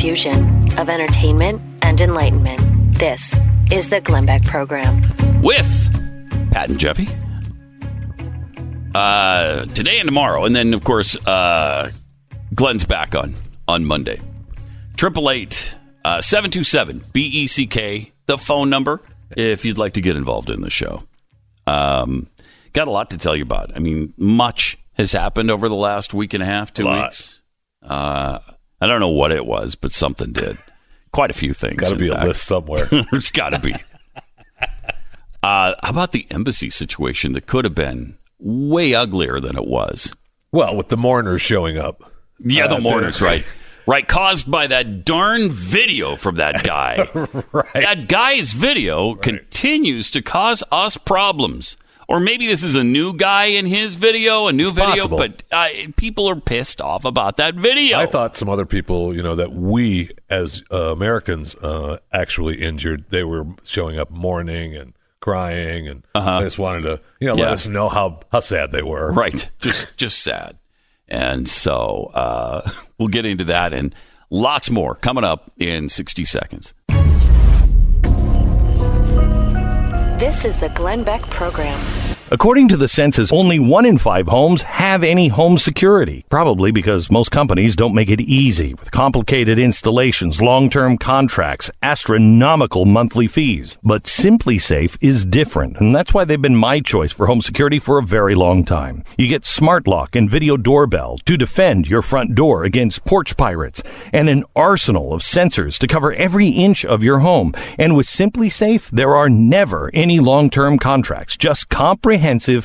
fusion of entertainment and enlightenment. This is the Glenn Beck Program. With Pat and Jeffy. Today and tomorrow. And then, of course, Glenn's back on Monday. 888-727-BECK, the phone number, if you'd like to get involved in the show. Got a lot to tell you about. I mean, much has happened over the last week and a half, 2 weeks. I don't know what it was, but something did. Quite a few things. There's got to be a list somewhere. There's got to be. How about the embassy situation that could have been way uglier than it was? Well, with the mourners showing up. Yeah, the mourners, right. Right, caused by that darn video from that guy. Right. That guy's video continues to cause us problems. Or maybe this is a new guy in his video, it's possible. But people are pissed off about that video. I thought some other people, that we as Americans actually injured, they were showing up mourning and crying, and they just wanted to, let us know how sad they were. Right, just sad. And so we'll get into that and lots more coming up in 60 seconds. This is the Glenn Beck Program. According to the census, only 1 in 5 homes have any home security, probably because most companies don't make it easy with complicated installations, long-term contracts, astronomical monthly fees. But SimpliSafe is different, and that's why they've been my choice for home security for a very long time. You get smart lock and video doorbell to defend your front door against porch pirates, and an arsenal of sensors to cover every inch of your home. And with SimpliSafe, there are never any long-term contracts, just comprehensive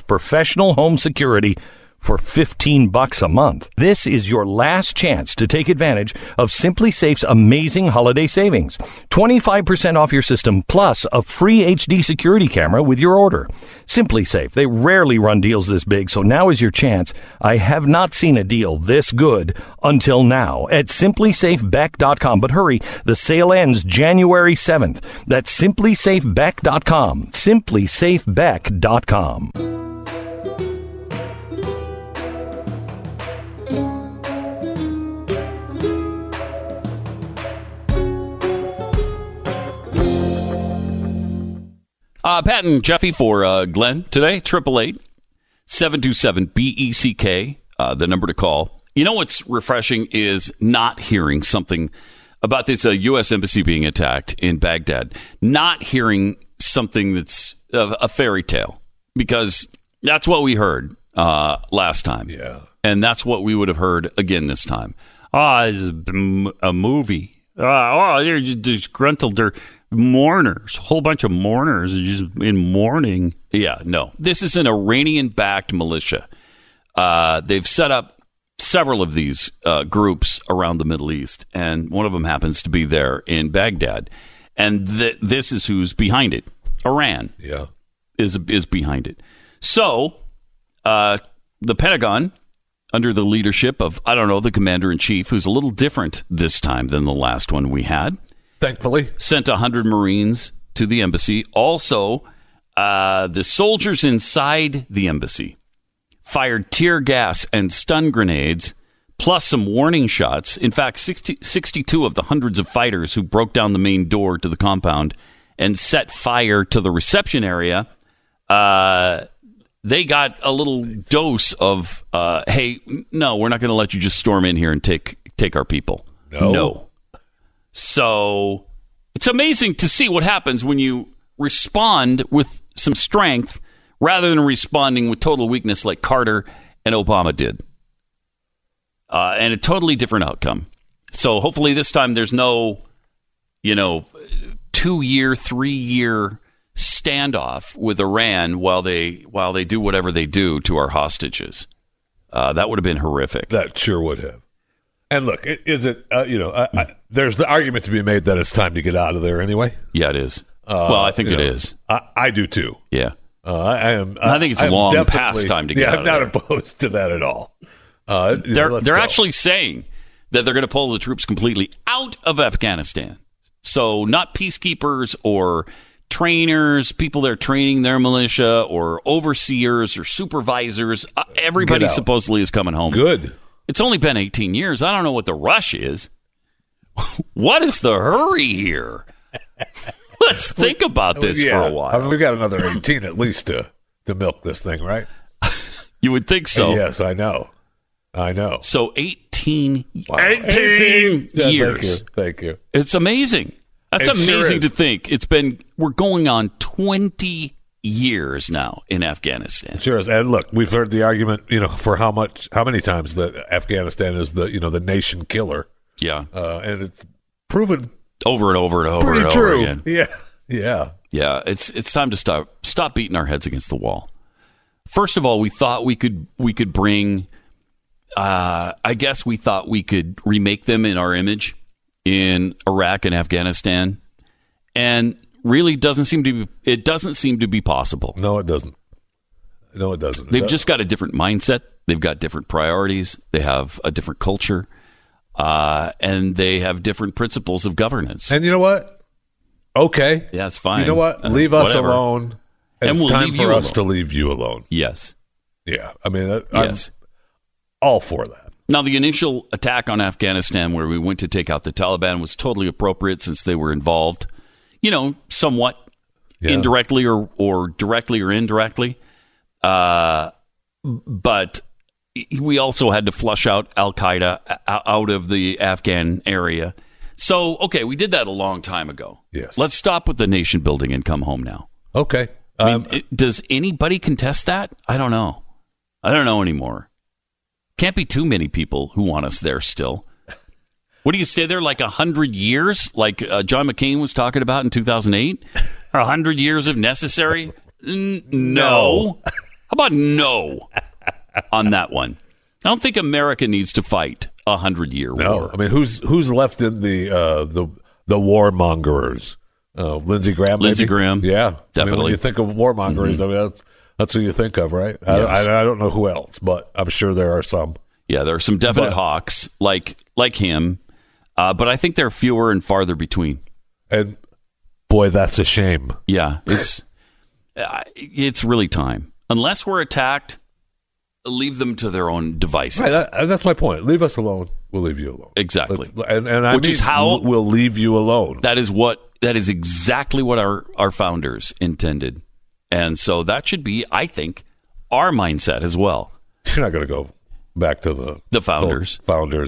professional home security for $15 a month. This is your last chance to take advantage of SimpliSafe's amazing holiday savings. 25% off your system plus a free HD security camera with your order. SimpliSafe, they rarely run deals this big, so now is your chance. I have not seen a deal this good until now at simplysafebeck.com. But hurry, the sale ends January 7th. That's simplysafebeck.com. simplysafebeck.com. Pat and Jeffy for Glenn today, 888-727-BECK, the number to call. You know what's refreshing is not hearing something about this U.S. embassy being attacked in Baghdad, not hearing something that's a fairy tale, because that's what we heard last time. Yeah. And that's what we would have heard again this time. It's a movie. They're just disgruntled. They're mourners, a whole bunch of mourners just in mourning. Yeah, no, this is an Iranian-backed militia. They've set up several of these groups around the Middle East, and one of them happens to be there in Baghdad. And this is who's behind it. Iran is behind it. So the Pentagon, under the leadership of, the commander-in-chief, who's a little different this time than the last one we had, thankfully, sent 100 Marines to the embassy. Also, the soldiers inside the embassy fired tear gas and stun grenades, plus some warning shots. In fact, 62 of the hundreds of fighters who broke down the main door to the compound and set fire to the reception area, they got a little dose of, hey, no, we're not going to let you just storm in here and take our people. No. So it's amazing to see what happens when you respond with some strength rather than responding with total weakness like Carter and Obama did. And a totally different outcome. So hopefully this time there's no, 2-year, 3-year standoff with Iran while they do whatever they do to our hostages. That would have been horrific. That sure would have. And look, there's the argument to be made that it's time to get out of there anyway. Yeah, it is. I think it is. I do too. Yeah. I think it's long past time to get out of there. I'm not opposed to that at all. They're actually saying that they're going to pull the troops completely out of Afghanistan. So not peacekeepers or trainers, people they're training their militia, or overseers or supervisors. Everybody supposedly is coming home. Good. It's only been 18 years. I don't know what the rush is. What is the hurry here? Let's think about this for a while. I mean, we've got another 18 at least to milk this thing, right? You would think so. Yes, I know. I know. So 18, wow. 18 years. Yeah, thank you. Thank you. It's amazing. That's amazing to think. It's been, we're going on 20 years now in Afghanistan. Sure is. And look, we've heard the argument, you know, for how many times that Afghanistan is the, you know, the nation killer. Yeah. And it's proven over and over and over and over again. Yeah. Yeah. Yeah. It's time to stop beating our heads against the wall. First of all, we thought we could bring, I guess we thought we could remake them in our image in Iraq and Afghanistan, and really doesn't seem to be possible. No, it doesn't. No, it doesn't. They've just got a different mindset. They've got different priorities. They have a different culture. And they have different principles of governance. And you know what? Okay. Yeah, it's fine. You know what? Leave us alone. And it's time for us to leave you alone. Yes. Yeah. I mean, yes. I'm all for that. Now, the initial attack on Afghanistan where we went to take out the Taliban was totally appropriate since they were involved, you know, somewhat indirectly or directly or indirectly. But we also had to flush out al-Qaeda out of the Afghan area. So, okay, we did that a long time ago. Yes. Let's stop with the nation building and come home now. Okay. I mean, does anybody contest that? I don't know. I don't know anymore. Can't be too many people who want us there still. What do you stay there like 100 years? Like John McCain was talking about in 2008? 100 years if necessary? No. How about no on that one? I don't think America needs to fight 100-year war. I mean, who's left in the warmongers? Lindsey Graham. Lindsey Graham. Yeah, definitely. I mean, when you think of warmongers, I mean that's who you think of, right? Yes. I don't know who else, but I'm sure there are some. Yeah, there are some definite hawks like him, but I think they're fewer and farther between. And boy, that's a shame. Yeah, it's really time. Unless we're attacked, leave them to their own devices. Right, that's my point. Leave us alone. We'll leave you alone. Exactly. Which is how we'll leave you alone. That is exactly what our founders intended. And so that should be, I think, our mindset as well. You're not going to go back to the founders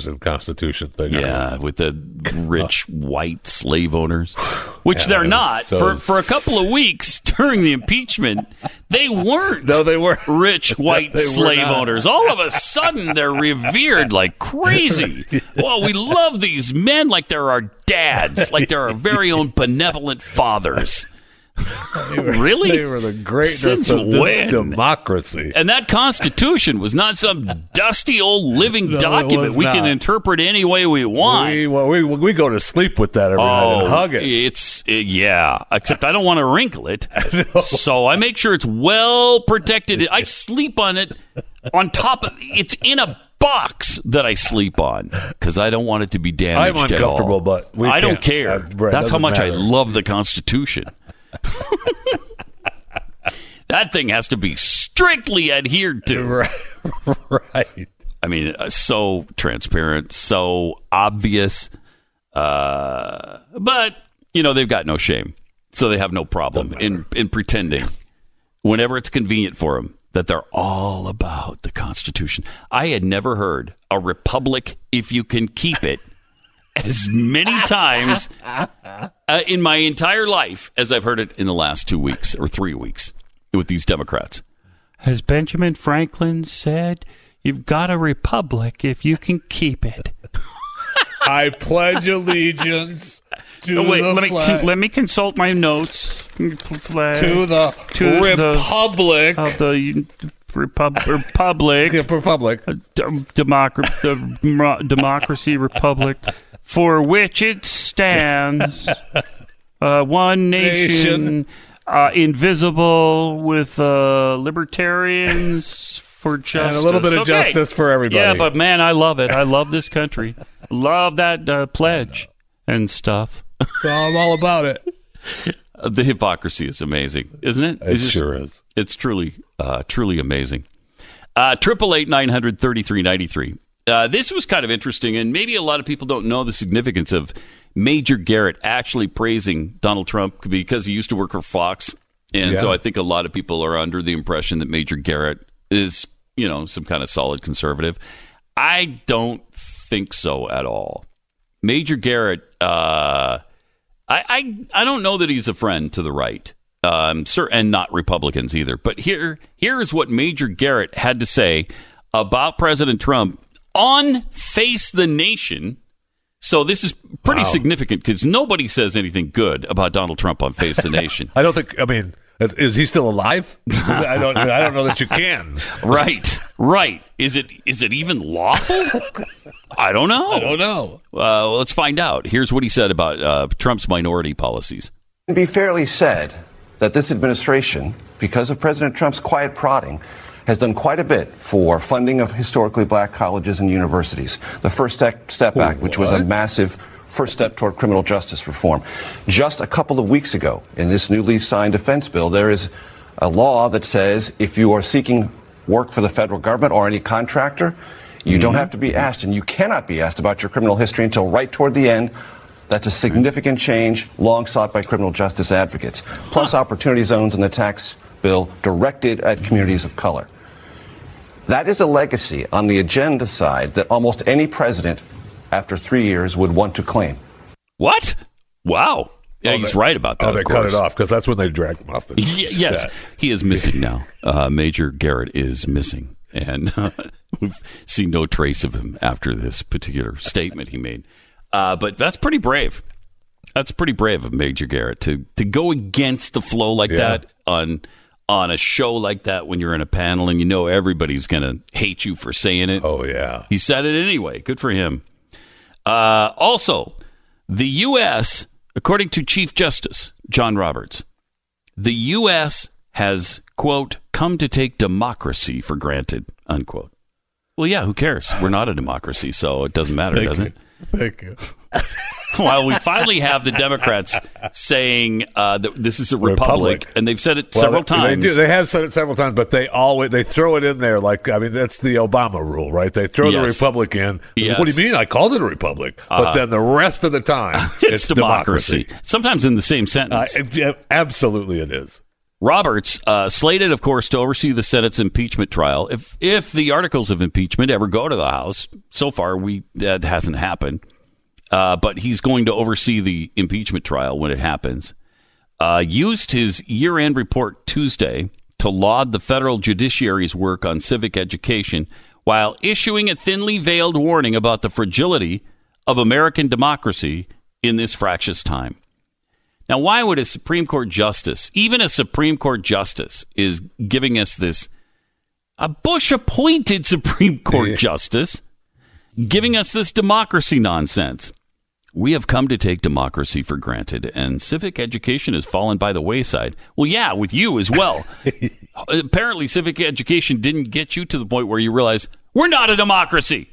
and Constitution thing. Yeah, right? With the rich white slave owners, which they're not. So for a couple of weeks during the impeachment, they weren't. No, they were rich white slave owners. All of a sudden, they're revered like crazy. Well, we love these men like they're our dads, like they're our very own benevolent fathers. Really? They were the greatness of this democracy. And that Constitution was not some dusty old living document we can interpret any way we want. We go to sleep with that every night and hug it. Except I don't want to wrinkle it. No. So I make sure it's well protected. I sleep on it on top of it's in a box that I sleep on because I don't want it to be damaged. I'm uncomfortable, at all. But I don't care. That's how much I love the Constitution. That thing has to be strictly adhered to. Right. I mean, so transparent, so obvious. But, you know, they've got no shame. So they have no problem in pretending whenever it's convenient for them that they're all about the Constitution. I had never heard a republic, if you can keep it, as many times in my entire life as I've heard it in the last 2 weeks or 3 weeks with these Democrats. As Benjamin Franklin said, you've got a republic if you can keep it. I pledge allegiance to the flag. Let me consult my notes. Flag, to republic. Republic. Democracy Republic. For which it stands, one nation, invisible, with libertarians for justice. And a little bit of justice for everybody. Yeah, but man, I love it. I love this country. Love that pledge and stuff. So I'm all about it. The hypocrisy is amazing, isn't it? It sure is. It's truly amazing. 888-900-3393. This was kind of interesting, and maybe a lot of people don't know the significance of Major Garrett actually praising Donald Trump because he used to work for Fox. And so I think a lot of people are under the impression that Major Garrett is, you know, some kind of solid conservative. I don't think so at all. Major Garrett, I don't know that he's a friend to the right, and not Republicans either. But here is what Major Garrett had to say about President Trump on Face the Nation. So this is pretty significant because nobody says anything good about Donald Trump on Face the Nation. I don't think, I mean, is he still alive? I don't know that you can. Right. Is it even lawful? I don't know. Let's find out. Here's what he said about Trump's minority policies. It can be fairly said that this administration, because of President Trump's quiet prodding, has done quite a bit for funding of historically black colleges and universities. The First Step Act, which was a massive first step toward criminal justice reform. Just a couple of weeks ago, in this newly signed defense bill, there is a law that says if you are seeking work for the federal government or any contractor, you don't have to be asked, and you cannot be asked about your criminal history until right toward the end. That's a significant change, long sought by criminal justice advocates. Plus opportunity zones in the tax bill directed at communities of color. That is a legacy on the agenda side that almost any president after 3 years would want to claim. What? Wow. Yeah, he's right about that. Oh, they cut it off because that's when they dragged him off the Yes, set. He is missing now. Major Garrett is missing. And we've seen no trace of him after this particular statement he made. But that's pretty brave. That's pretty brave of Major Garrett to go against the flow like that on a show like that when you're in a panel and you know everybody's going to hate you for saying it. Oh, yeah. He said it anyway. Good for him. Also, the U.S., according to Chief Justice John Roberts, the U.S. has, quote, come to take democracy for granted, unquote. Well, yeah, who cares? We're not a democracy, so it doesn't matter, does it? Thank you. Well, we finally have the Democrats saying that this is a republic, and they've said it several times. They do. They have said it several times, but they throw it in there. Like, I mean, that's the Obama rule, right? They throw the republic in. Yes. What do you mean? I called it a republic, but then the rest of the time, it's democracy. Sometimes in the same sentence. Absolutely, it is. Roberts, slated, of course, to oversee the Senate's impeachment trial. If the articles of impeachment ever go to the House, so far that hasn't happened. But he's going to oversee the impeachment trial when it happens. Used his year-end report Tuesday to laud the federal judiciary's work on civic education while issuing a thinly veiled warning about the fragility of American democracy in this fractious time. Now, why would a Supreme Court justice, even a Supreme Court justice, is giving us this, a Bush-appointed Supreme Court justice, giving us this democracy nonsense? We have come to take democracy for granted, and civic education has fallen by the wayside. Well, yeah, with you as well. Apparently, civic education didn't get you to the point where you realize we're not a democracy.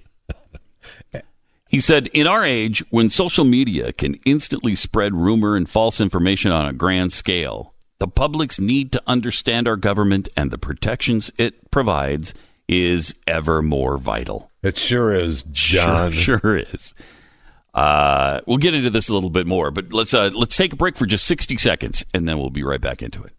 He said, in our age, when social media can instantly spread rumor and false information on a grand scale, the public's need to understand our government and the protections it provides is ever more vital. It sure is, John. Sure is. We'll get into this a little bit more, but let's take a break for just 60 seconds, and then we'll be right back into it.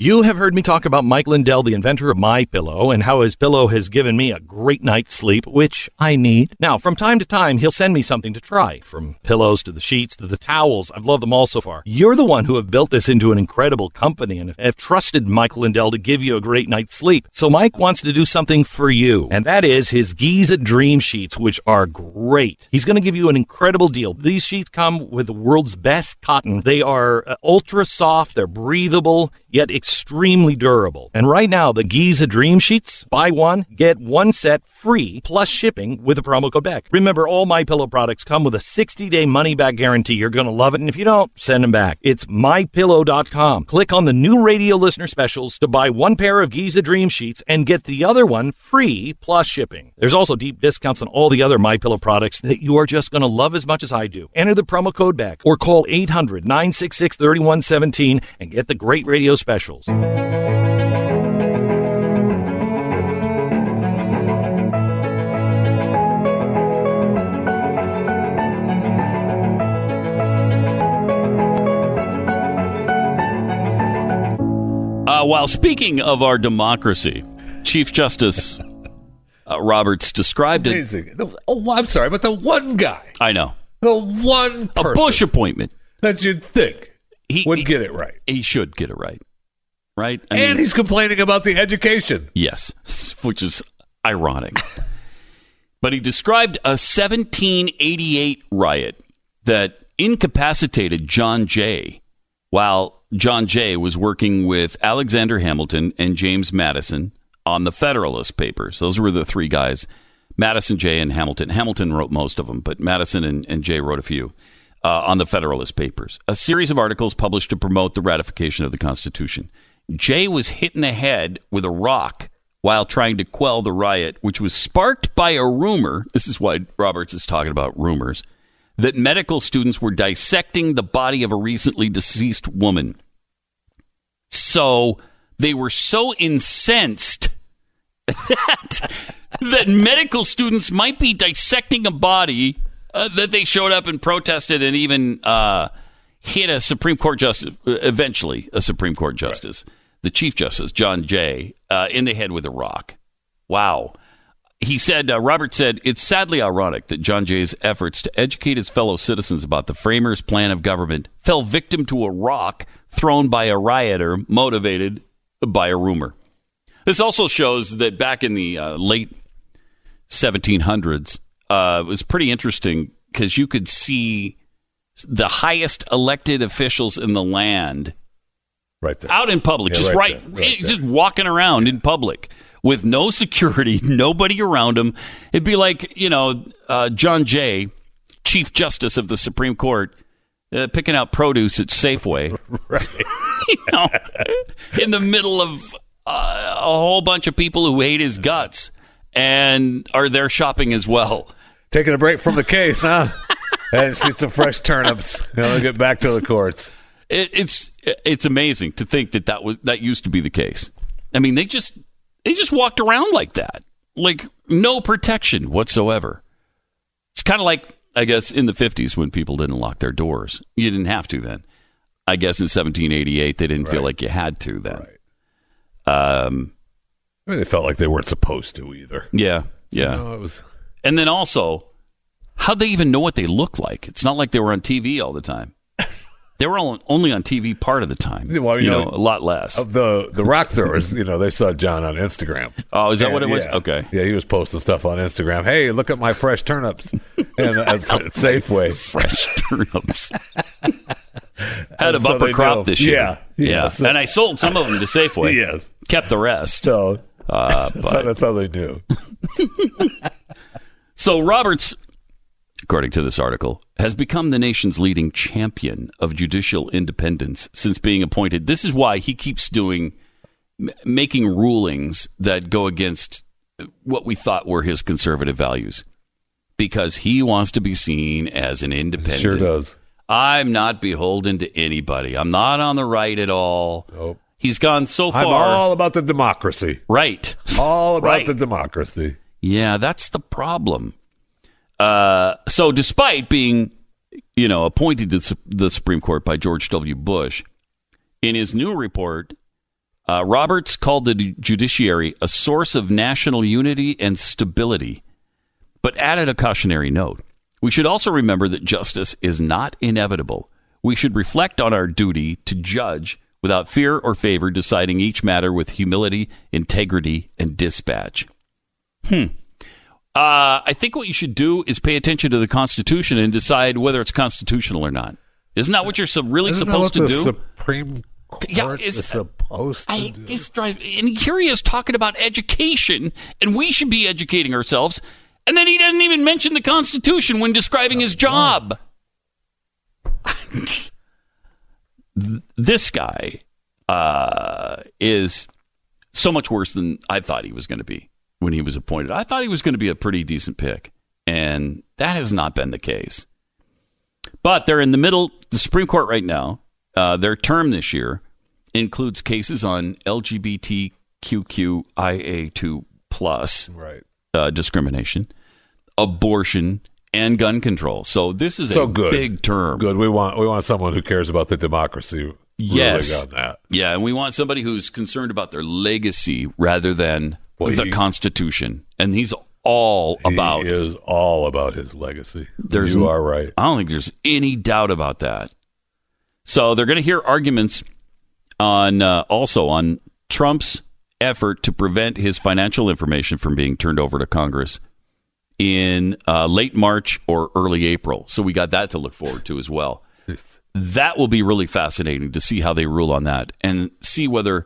You have heard me talk about Mike Lindell, the inventor of MyPillow, and how his pillow has given me a great night's sleep, which I need. Now, from time to time, he'll send me something to try, from pillows to the sheets to the towels. I've loved them all so far. You're the one who have built this into an incredible company and have trusted Mike Lindell to give you a great night's sleep. So Mike wants to do something for you, and that is his Giza Dream Sheets, which are great. He's going to give you an incredible deal. These sheets come with the world's best cotton. They are ultra soft, they're breathable, yet extremely durable. And right now, the Giza Dream Sheets, buy one, get one set free, plus shipping with a promo code BECK. Remember, all MyPillow products come with a 60-day money-back guarantee. You're going to love it, and if you don't, send them back. It's MyPillow.com. Click on the new radio listener specials to buy one pair of Giza Dream Sheets and get the other one free, plus shipping. There's also deep discounts on all the other MyPillow products that you are just going to love as much as I do. Enter the promo code BECK or call 800-966-3117 and get the great radio specials. While speaking of our democracy, Chief Justice Roberts described it. Amazing. Oh, I'm sorry, but the one guy. I know. The one person. A Bush appointment. That you'd think would get it right. He should get it right. Right? I mean, he's complaining about the education. Yes, which is ironic. But he described a 1788 riot that incapacitated John Jay while John Jay was working with Alexander Hamilton and James Madison on the Federalist Papers. Those were the three guys, Madison, Jay, and Hamilton. Hamilton wrote most of them, but Madison and Jay wrote a few on the Federalist Papers. A series of articles published to promote the ratification of the Constitution. Jay was hit in the head with a rock while trying to quell the riot, which was sparked by a rumor. This is why Roberts is talking about rumors. That medical students were dissecting the body of a recently deceased woman. So they were so incensed that medical students might be dissecting a body that they showed up and protested and even hit a Supreme Court justice, eventually a Supreme Court justice, right. The Chief Justice, John Jay, in the head with a rock. Wow. He said, Robert said, it's sadly ironic that John Jay's efforts to educate his fellow citizens about the framers' plan of government fell victim to a rock thrown by a rioter motivated by a rumor. This also shows that back in the late 1700s, it was pretty interesting because you could see the highest elected officials in the land right there. Out in public, yeah, just right there. Just walking around in public. With no security, nobody around him. It'd be like, John Jay, Chief Justice of the Supreme Court, picking out produce at Safeway. Right. In the middle of a whole bunch of people who hate his guts and are there shopping as well. Taking a break from the case, huh? It's some fresh turnips. We'll get back to the courts. It's amazing to think that used to be the case. I mean, they just walked around like that, like no protection whatsoever. It's kind of like, I guess, in the 50s when people didn't lock their doors. You didn't have to then. I guess in 1788, they didn't feel like you had to then. Right. I mean, they felt like they weren't supposed to either. Yeah. It was... And then also, how'd they even know what they looked like? It's not like they were on TV all the time. They were only on TV part of the time. Well, you know, a lot less. Of the rock throwers, they saw John on Instagram. Oh, is that what it was? Yeah. Okay. Yeah, he was posting stuff on Instagram. Hey, look at my fresh turnips. And Safeway. Fresh turnips. Had a bumper crop this year. Yeah. So. And I sold some of them to Safeway. Yes. Kept the rest. So that's how they do. So Roberts, according to this article, has become the nation's leading champion of judicial independence since being appointed. This is why he keeps making rulings that go against what we thought were his conservative values, because he wants to be seen as an independent. Sure does. I'm not beholden to anybody. I'm not on the right at all. Nope. He's gone so far. I'm all about the democracy. Right. All about the democracy. Yeah, that's the problem. So despite being, appointed to the Supreme Court by George W. Bush, in his new report, Roberts called the judiciary a source of national unity and stability, but added a cautionary note. We should also remember that justice is not inevitable. We should reflect on our duty to judge without fear or favor, deciding each matter with humility, integrity, and dispatch. I think what you should do is pay attention to the Constitution and decide whether it's constitutional or not. Isn't that what you're really supposed to do? Supreme Court is supposed to do. It's driving. And here he is talking about education, and we should be educating ourselves. And then he doesn't even mention the Constitution when describing his job. This guy is so much worse than I thought he was going to be. When he was appointed, I thought he was going to be a pretty decent pick, and that has not been the case. But they're in the middle. The Supreme Court right now, their term this year includes cases on LGBTQIA2 plus discrimination, abortion, and gun control. So this is a big term. Good. We want someone who cares about the democracy yes, ruling on that. Yeah, and we want somebody who's concerned about their legacy rather than the Constitution. And he's all about... He is all about his legacy. You are right. I don't think there's any doubt about that. So they're going to hear arguments on also on Trump's effort to prevent his financial information from being turned over to Congress in late March or early April. So we got that to look forward to as well. That will be really fascinating to see how they rule on that and see whether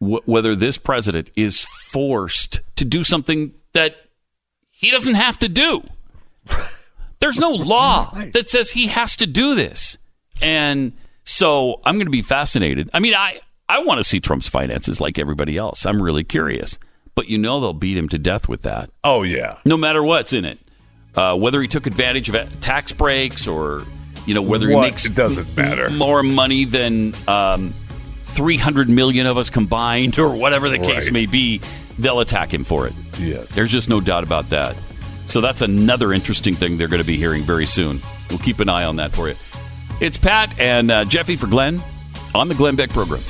this president is forced to do something that he doesn't have to do. There's no law that says he has to do this. And so I'm going to be fascinated. I mean, I want to see Trump's finances like everybody else. I'm really curious. But you know they'll beat him to death with that. Oh, yeah. No matter what's in it. Whether he took advantage of tax breaks or, you know, whether he makes it doesn't matter. More money than 300 million of us combined or whatever the case may be, they'll attack him for it. Yes. There's just no doubt about that. So that's another interesting thing they're going to be hearing very soon. We'll keep an eye on that for you. It's Pat and Jeffy for Glenn on the Glenn Beck Program.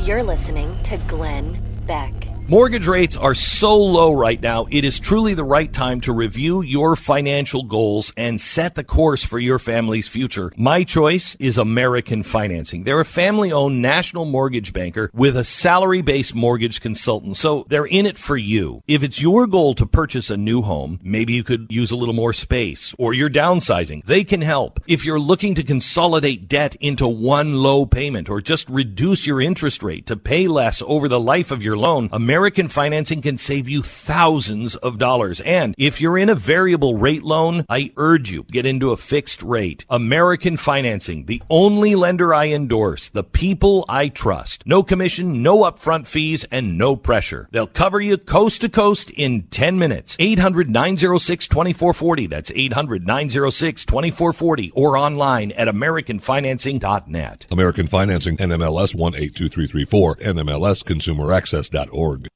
You're listening to Glenn Beck. Mortgage rates are so low right now, it is truly the right time to review your financial goals and set the course for your family's future. My choice is American Financing. They're a family-owned national mortgage banker with a salary-based mortgage consultant, so they're in it for you. If it's your goal to purchase a new home, maybe you could use a little more space, or you're downsizing, they can help. If you're looking to consolidate debt into one low payment or just reduce your interest rate to pay less over the life of your loan, American Financing can save you thousands of dollars. And if you're in a variable rate loan, I urge you, get into a fixed rate. American Financing, the only lender I endorse, the people I trust. No commission, no upfront fees, and no pressure. They'll cover you coast to coast in 10 minutes. 800-906-2440. That's 800-906-2440 or online at AmericanFinancing.net. American Financing, NMLS 182334, NMLSConsumerAccess.org.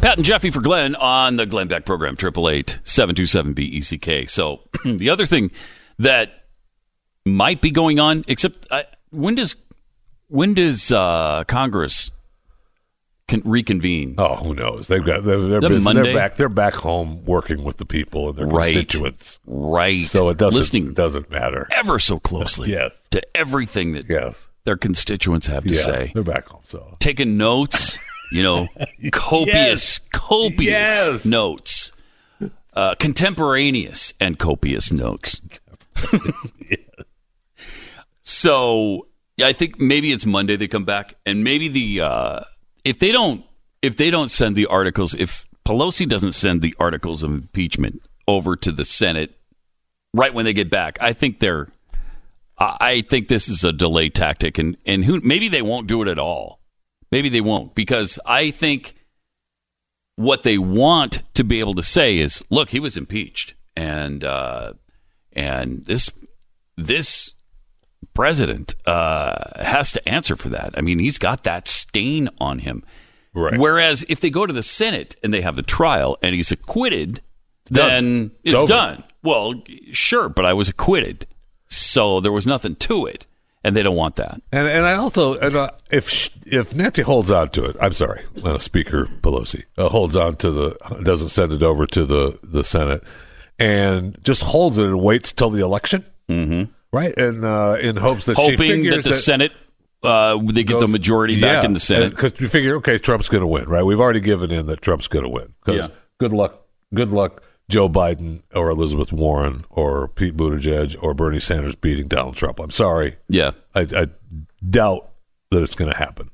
Pat and Jeffy for Glenn on the Glenn Beck Program, 888-727-BECK. So the other thing that might be going on, except when does Congress reconvene? Oh, who knows? They've got they're back home working with the people and their constituents. Right. So it doesn't doesn't matter ever so closely to everything that their constituents have to say. They're back home, so taking notes, you know, copious notes. Contemporaneous and copious notes. So I think maybe it's Monday they come back, and maybe the if they don't send the articles, if Pelosi doesn't send the articles of impeachment over to the Senate right when they get back, I think this is a delay tactic, and who maybe they won't do it at all. Maybe they won't, because I think what they want to be able to say is, look, he was impeached, and this president has to answer for that. I mean, he's got that stain on him. Right. Whereas if they go to the Senate and they have the trial and he's acquitted, then it's done. Well, sure, but I was acquitted, so there was nothing to it, and they don't want that. And I also, if Nancy holds on to it, I'm sorry, Speaker Pelosi holds on to doesn't send it over to the Senate, and just holds it and waits till the election. Mm-hmm. Right, and in hopes that she figures that the Senate, they get the majority back in the Senate. Because you figure, okay, Trump's going to win, right? We've already given in that Trump's going to win. Because good luck, Joe Biden or Elizabeth Warren or Pete Buttigieg or Bernie Sanders beating Donald Trump. I'm sorry. Yeah. I doubt that it's going to happen.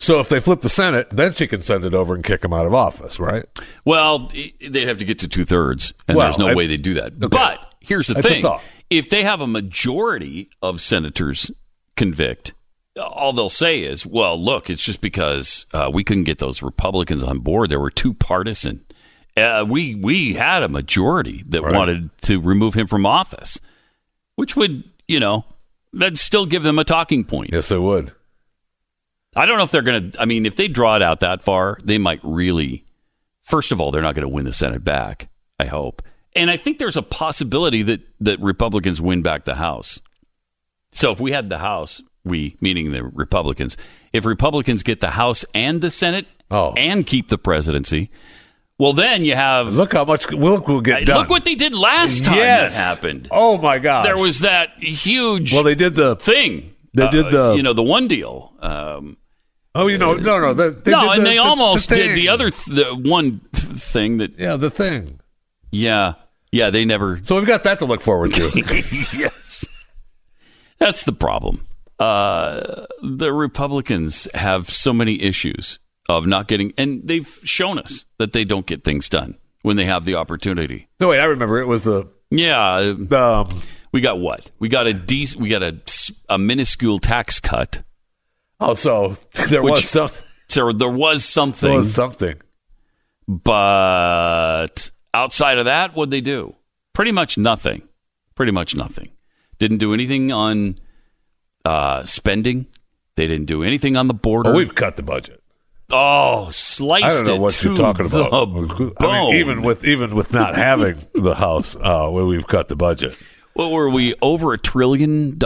So if they flip the Senate, then she can send it over and kick him out of office, right? Well, they'd have to get to 2/3, and there's no way they do that. Okay. But here's the thing. If they have a majority of senators convict, all they'll say is, well, look, it's just because we couldn't get those Republicans on board. They were too partisan. We had a majority that wanted to remove him from office, which would, you know, that'd still give them a talking point. Yes, it would. I don't know if they're going to, I mean, if they draw it out that far, they might really, first of all, they're not going to win the Senate back, I hope. And I think there's a possibility that Republicans win back the House. So if we had the House, we, meaning the Republicans, if Republicans get the House and the Senate and keep the presidency, well, then you have... Look how much work will get done. Look what they did last time that happened. Oh, my gosh. There was that huge they did the thing. They did the... You know, the one deal. They almost did the other one thing that... Yeah, the thing. Yeah, they never... So we've got that to look forward to. Yes. That's the problem. The Republicans have so many issues of not getting... And they've shown us that they don't get things done when they have the opportunity. No, wait, I remember. It was the... Yeah. We got what? We got a minuscule tax cut. Oh, so was something. So there was something. There was something. But... Outside of that, what'd they do? Pretty much nothing. Didn't do anything on spending. They didn't do anything on the border. Oh, we've cut the budget. Oh, sliced it. I don't know what you're talking about. I mean, even with not having the House, where we've cut the budget. Well, were we over $1 trillion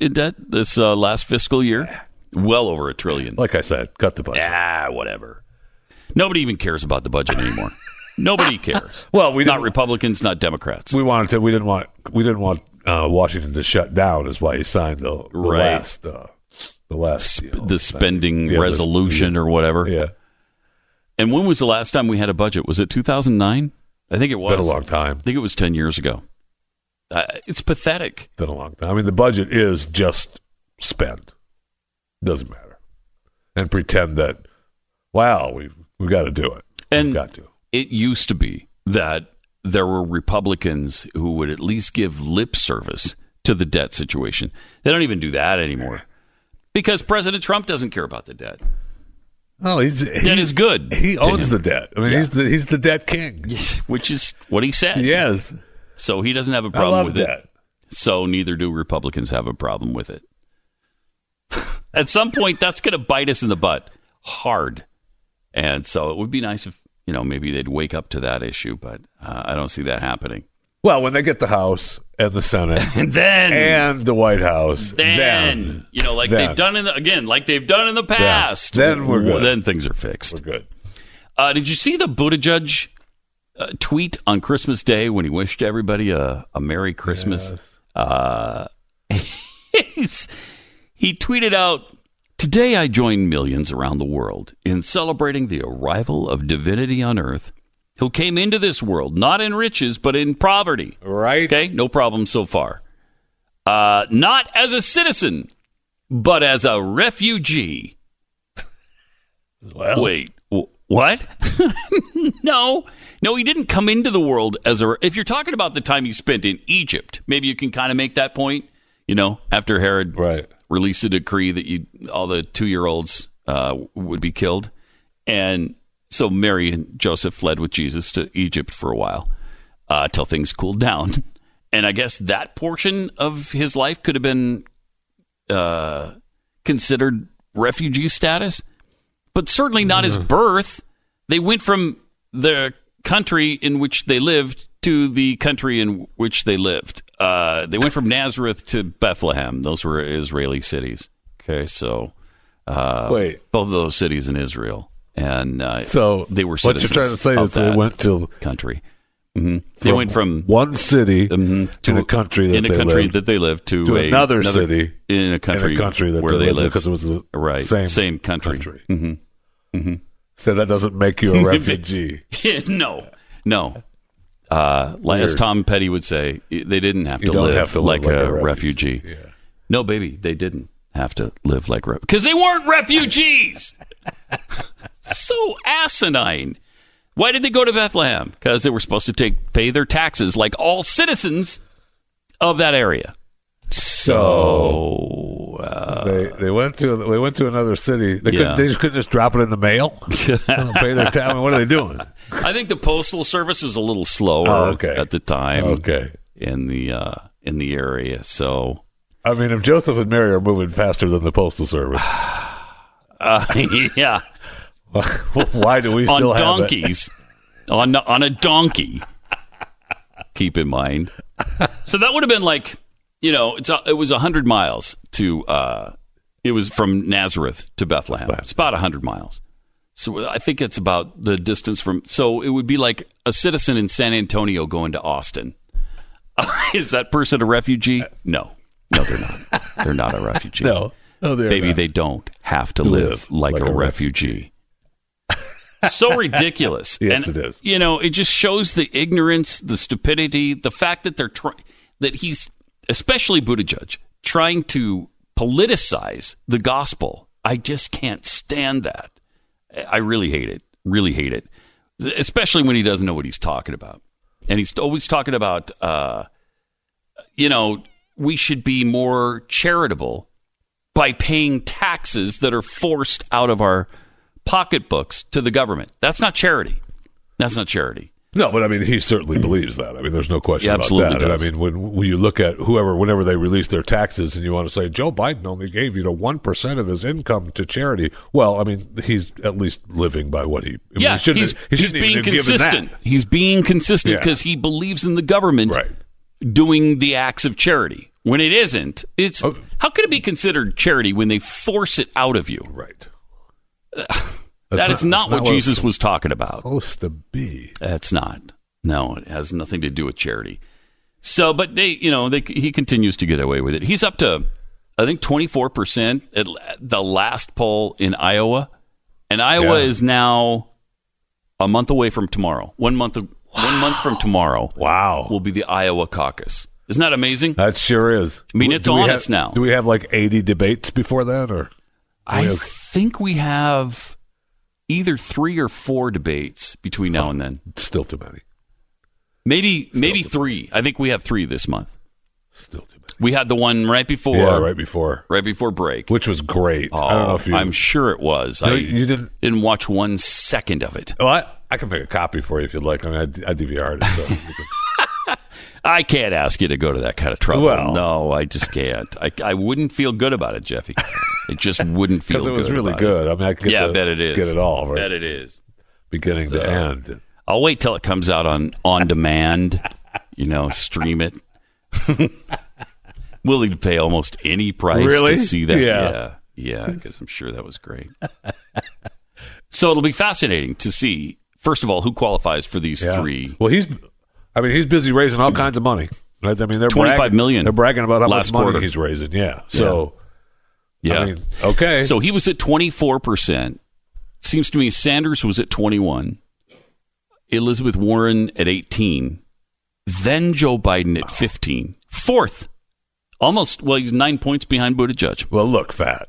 in debt this last fiscal year? Well over $1 trillion. Like I said, cut the budget. Whatever. Nobody even cares about the budget anymore. Nobody cares. Well, we not Republicans, not Democrats. We wanted to. We didn't want Washington to shut down. Is why he signed the spending resolution or whatever. Yeah. And when was the last time we had a budget? Was it 2009? I think it was. It's been a long time. I think it was 10 years ago. It's pathetic. It's been a long time. I mean, the budget is just spend. Doesn't matter, and pretend that we've got to do it. We've got to. It used to be that there were Republicans who would at least give lip service to the debt situation. They don't even do that anymore because President Trump doesn't care about the debt. Oh, debt is good. He owns the debt. I mean, he's the debt king, which is what he said. Yes. So he doesn't have a problem with debt. So neither do Republicans have a problem with it. At some point, that's going to bite us in the butt hard. And so it would be nice if, you know, maybe they'd wake up to that issue, but I don't see that happening. Well, when they get the House and the Senate and the White House, then you know, like they've done in the past, then we're good. Then things are fixed. We're good. Did you see the Buttigieg tweet on Christmas Day when he wished everybody a Merry Christmas? Yes. He tweeted out, "Today I join millions around the world in celebrating the arrival of divinity on earth who came into this world, not in riches, but in poverty." Right. Okay, no problem so far. Not as a citizen, but as a refugee. Well. Wait, what? No, he didn't come into the world as a... If you're talking about the time he spent in Egypt, maybe you can kind of make that point, you know, after Herod... Right. Release a decree that all the 2-year-olds would be killed. And so Mary and Joseph fled with Jesus to Egypt for a while till things cooled down. And I guess that portion of his life could have been considered refugee status, but certainly not his birth. They went from the country in which they lived to the country in which they lived. They went from Nazareth to Bethlehem. Those were Israeli cities. Okay, so both of those cities in Israel, and so they were citizens. What you're trying to say is they went to country. Mm-hmm. They went from one city to a country that they lived to another city in a country that where they lived because it was the same country. Mm-hmm. Mm-hmm. So that doesn't make you a refugee. No. As Tom Petty would say, they didn't have to live like a refugee. Yeah. No, baby, they didn't have to live like because they weren't refugees. So asinine. Why did they go to Bethlehem? Because they were supposed to pay their taxes like all citizens of that area. So they went to another city. They just couldn't just drop it in the mail. Pay their time. What are they doing? I think the postal service was a little slower at the time. Okay. In the area. So I mean, if Joseph and Mary are moving faster than the postal service, yeah. Why do we still have donkeys? On a donkey. Keep in mind. So that would have been like. It was 100 miles to, it was from Nazareth to Bethlehem. Wow. It's about 100 miles. So I think it's about the distance from, so it would be like a citizen in San Antonio going to Austin. Is that person a refugee? No, they're not. They're not a refugee. No, they're Maybe not. They don't have to live like a refugee. So ridiculous. Yes, and, it is. It just shows the ignorance, the stupidity, the fact that he's, especially Buttigieg, trying to politicize the gospel. I just can't stand that. I really hate it. Especially when he doesn't know what he's talking about. And he's always talking about, we should be more charitable by paying taxes that are forced out of our pocketbooks to the government. That's not charity. No, but I mean, he certainly believes that. I mean, there's no question about that. Does. And I mean, when you look at whenever they release their taxes and you want to say, Joe Biden only gave 1% of his income to charity. Well, I mean, he's at least living by what he... Yeah, he's being consistent because he believes in the government doing the acts of charity. When it isn't, how could it be considered charity when they force it out of you? Right. That's not what Jesus was talking about. Supposed to be. That's not. No, it has nothing to do with charity. So, but he continues to get away with it. He's up to, I think, 24% at the last poll in Iowa, and Iowa is now a month away from tomorrow. 1 month from tomorrow. Wow, will be the Iowa caucus. Isn't that amazing? That sure is. I mean, it's on us now. Do we have like 80 debates before that, or? I think we have either 3 or 4 debates between now and then. Still too many. Maybe 3. I think we have 3 this month. Still too many. We had the one right before. Yeah, right before break, which was great. Oh, I don't know if you... I'm sure it was. No, you didn't watch 1 second of it. Oh, I can make a copy for you if you'd like. I mean, I DVR'd it. So I can't ask you to go to that kind of trouble. Well, no, I just can't. I wouldn't feel good about it, Jeffy. It just wouldn't feel good. Because it was really good. I mean, I could get it all. Right? Bet it is. Beginning to end. I'll wait till it comes out on demand, stream it. Willing to pay almost any price to see that. Yeah, because I'm sure that was great. So it'll be fascinating to see, first of all, who qualifies for these three. Well, he's busy raising all kinds of money. Right? I mean, they're $25 million. They're bragging about how much money he's raising. Yeah, so... Yeah. I mean, okay. So he was at 24%. Seems to me Sanders was at 21. Elizabeth Warren at 18. Then Joe Biden at 15. Fourth. Almost, he's 9 points behind Buttigieg. Well, look, fat.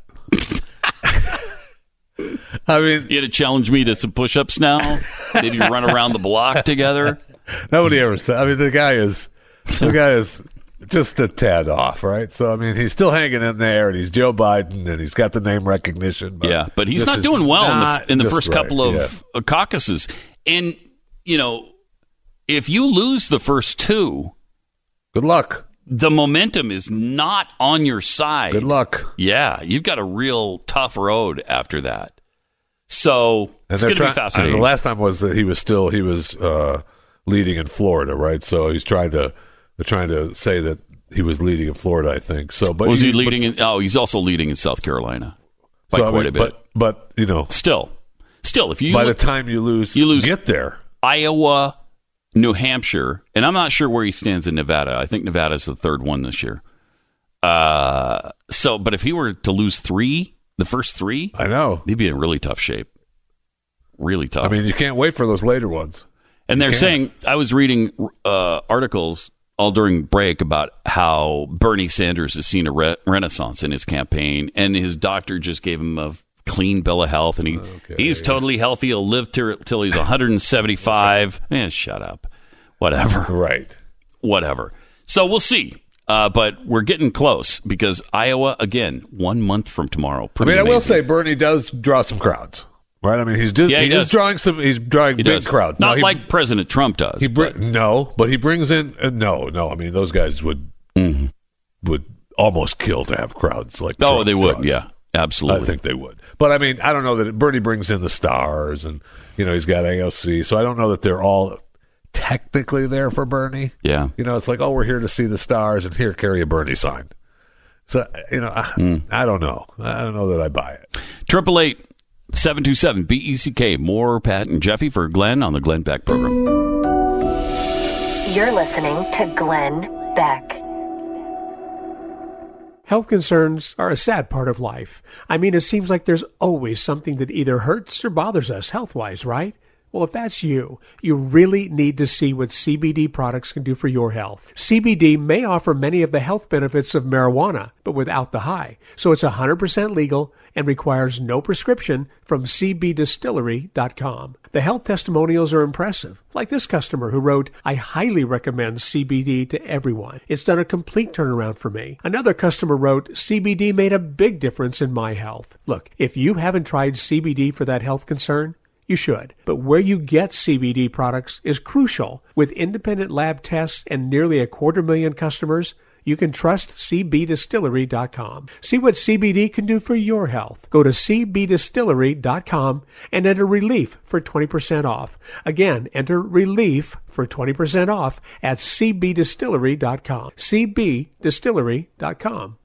I mean... You had to challenge me to some push-ups now? Maybe run around the block together? Nobody ever said... I mean, the guy is... just a tad off, right? So, I mean, he's still hanging in there, and he's Joe Biden, and he's got the name recognition. But but he's not doing well in the first couple of caucuses. And, if you lose the first two... Good luck. The momentum is not on your side. Good luck. Yeah, you've got a real tough road after that. So, it's going to be fascinating. The last time was that he was leading in Florida, right? So, he's trying to say that he was leading in Florida, I think. So, but was he leading? He's also leading in South Carolina by quite a bit. But still, if you the time you lose, get there. Iowa, New Hampshire, and I'm not sure where he stands in Nevada. I think Nevada's the third one this year. So, but if he were to lose the first three, I know he'd be in really tough shape. Really tough. I mean, you can't wait for those later ones. And they're saying, I was reading articles all during break about how Bernie Sanders has seen a renaissance in his campaign, and his doctor just gave him a clean bill of health, and he's totally healthy. He'll live till he's 175. Man, shut up. Whatever. Right. Whatever. So we'll see. But we're getting close because Iowa, again, 1 month from tomorrow. Amazing. I will say Bernie does draw some crowds. Right, I mean, he's drawing big crowds. Not like President Trump does. But he brings in no. I mean, those guys would almost kill to have crowds like. Oh, they would. Yeah, absolutely. I think they would. But I mean, I don't know that Bernie brings in the stars, and he's got AOC, so I don't know that they're all technically there for Bernie. Yeah, it's like, oh, we're here to see the stars, and here, carry a Bernie sign. So I don't know. I don't know that I buy it. 888-727-BECK. More Pat and Jeffy for Glenn on the Glenn Beck program. You're listening to Glenn Beck. Health concerns are a sad part of life. I mean, it seems like there's always something that either hurts or bothers us health-wise, right? Well, if that's you, you really need to see what CBD products can do for your health. CBD may offer many of the health benefits of marijuana, but without the high. So it's 100% legal and requires no prescription from CBDistillery.com. The health testimonials are impressive, like this customer who wrote, "I highly recommend CBD to everyone. It's done a complete turnaround for me." Another customer wrote, "CBD made a big difference in my health." Look, if you haven't tried CBD for that health concern, you should. But where you get CBD products is crucial. With independent lab tests and nearly a 250,000 customers, you can trust CBDistillery.com. See what CBD can do for your health. Go to CBDistillery.com and enter RELIEF for 20% off. Again, enter RELIEF for 20% off at CBDistillery.com. CBDistillery.com.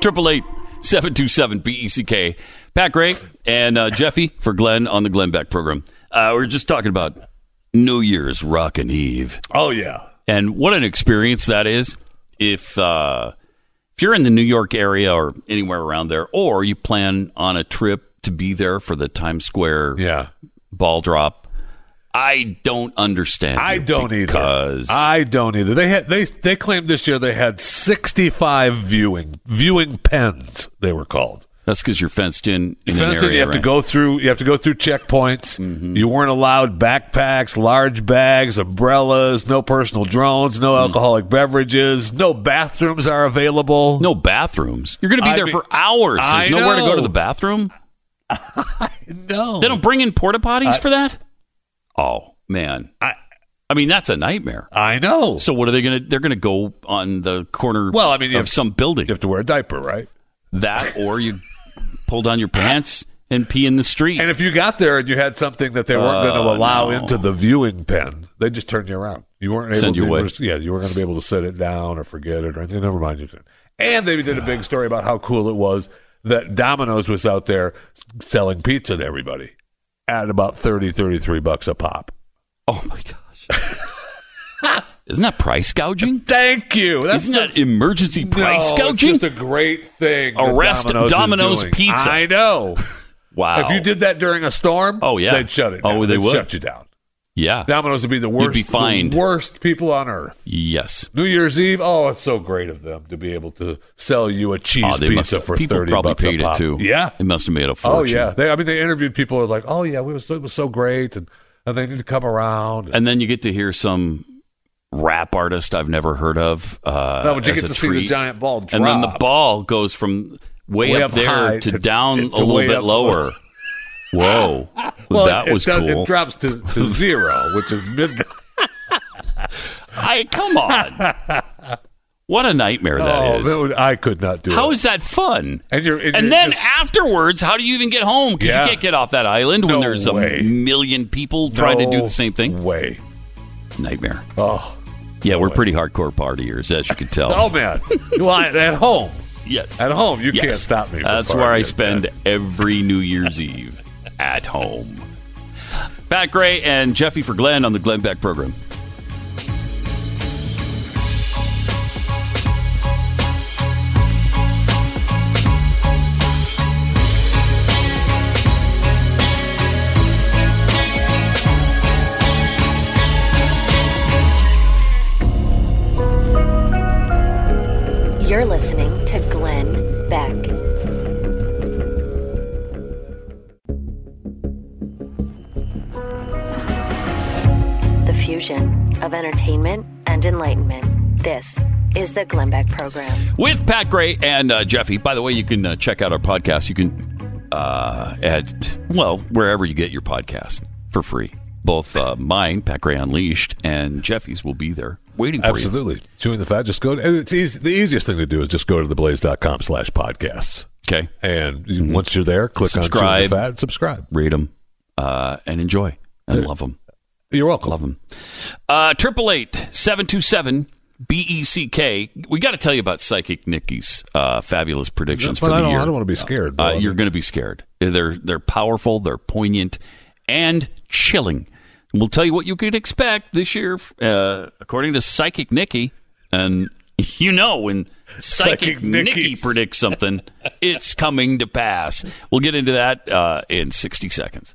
Triple 888-727-BECK. Pat Gray and Jeffy for Glenn on the Glenn Beck program. We're just talking about New Year's Rockin' Eve. Oh yeah, and what an experience that is! If you're in the New York area or anywhere around there, or you plan on a trip to be there for the Times Square ball drop, I don't understand. I don't either. They claimed this year they had 65 viewing pens, they were called. That's because you're fenced in. You have to go through checkpoints. Mm-hmm. You weren't allowed backpacks, large bags, umbrellas, no personal drones, no alcoholic beverages, no bathrooms are available. No bathrooms. You're going to be there for hours. There's nowhere to go to the bathroom. I know. They don't bring in porta potties for that. Oh man, I mean that's a nightmare. I know. So what are they going to? They're going to go on the corner. Well, I mean, you have some building. You have to wear a diaper, right? That, or you pull down your pants and pee in the street. And if you got there and you had something that they weren't going to allow into the viewing pen, they just turned you around. You weren't able you weren't going to be able to set it down or forget it or anything. Never mind you did. And they did a big story about how cool it was that Domino's was out there selling pizza to everybody at about $33 a pop. Oh my gosh. Isn't that price gouging? Thank you. Isn't that emergency price gouging? It's just a great thing. Arrest Domino's Pizza. I know. Wow. If you did that during a storm, they'd shut it down. Oh, they'd shut you down. Yeah. Domino's would be the worst. You'd be fined. The worst people on earth. Yes. New Year's Eve, it's so great of them to be able to sell you a cheese pizza for $30 a pop. People probably paid it too. Yeah. It must have made a fortune. Oh, yeah. They interviewed people who were like, it was so great, and they need to come around. And then you get to hear some rap artist I've never heard of. But you get to see the giant ball drop. And then the ball goes from way up there to down a little bit lower. Whoa. Well, that was cool. It drops to zero, which is midnight. Come on. What a nightmare that is. I could not do it. How is that fun? And then afterwards, how do you even get home? Because you can't get off that island when there's a million people trying to do the same thing. No way. Nightmare. Oh. Yeah, we're pretty hardcore partiers, as you can tell. Oh, man. At home. Yes. At home. You can't stop me. That's where I spend every New Year's Eve. At home. Pat Gray and Jeffy for Glenn on the Glenn Beck program. fusion of entertainment and enlightenment. This is the Glenn Beck Program. With Pat Gray and Jeffy. By the way, you can check out our podcast. You can wherever you get your podcast for free. Both mine, Pat Gray Unleashed, and Jeffy's will be there waiting for you. Absolutely. Chewing the Fat, just go. And it's easy, the easiest thing to do is just go to theblaze.com/podcasts. Okay. And once you're there, click on Chewing the Fat and subscribe. Read them and enjoy and love them. You're welcome. Love them. 888-727-BECK. We got to tell you about Psychic Nikki's fabulous predictions for the year. I don't want to be scared. You're going to be scared. They're powerful. They're poignant and chilling. And we'll tell you what you could expect this year, according to Psychic Nikki. And you know, when Psychic Nikki predicts something, it's coming to pass. We'll get into that in 60 seconds.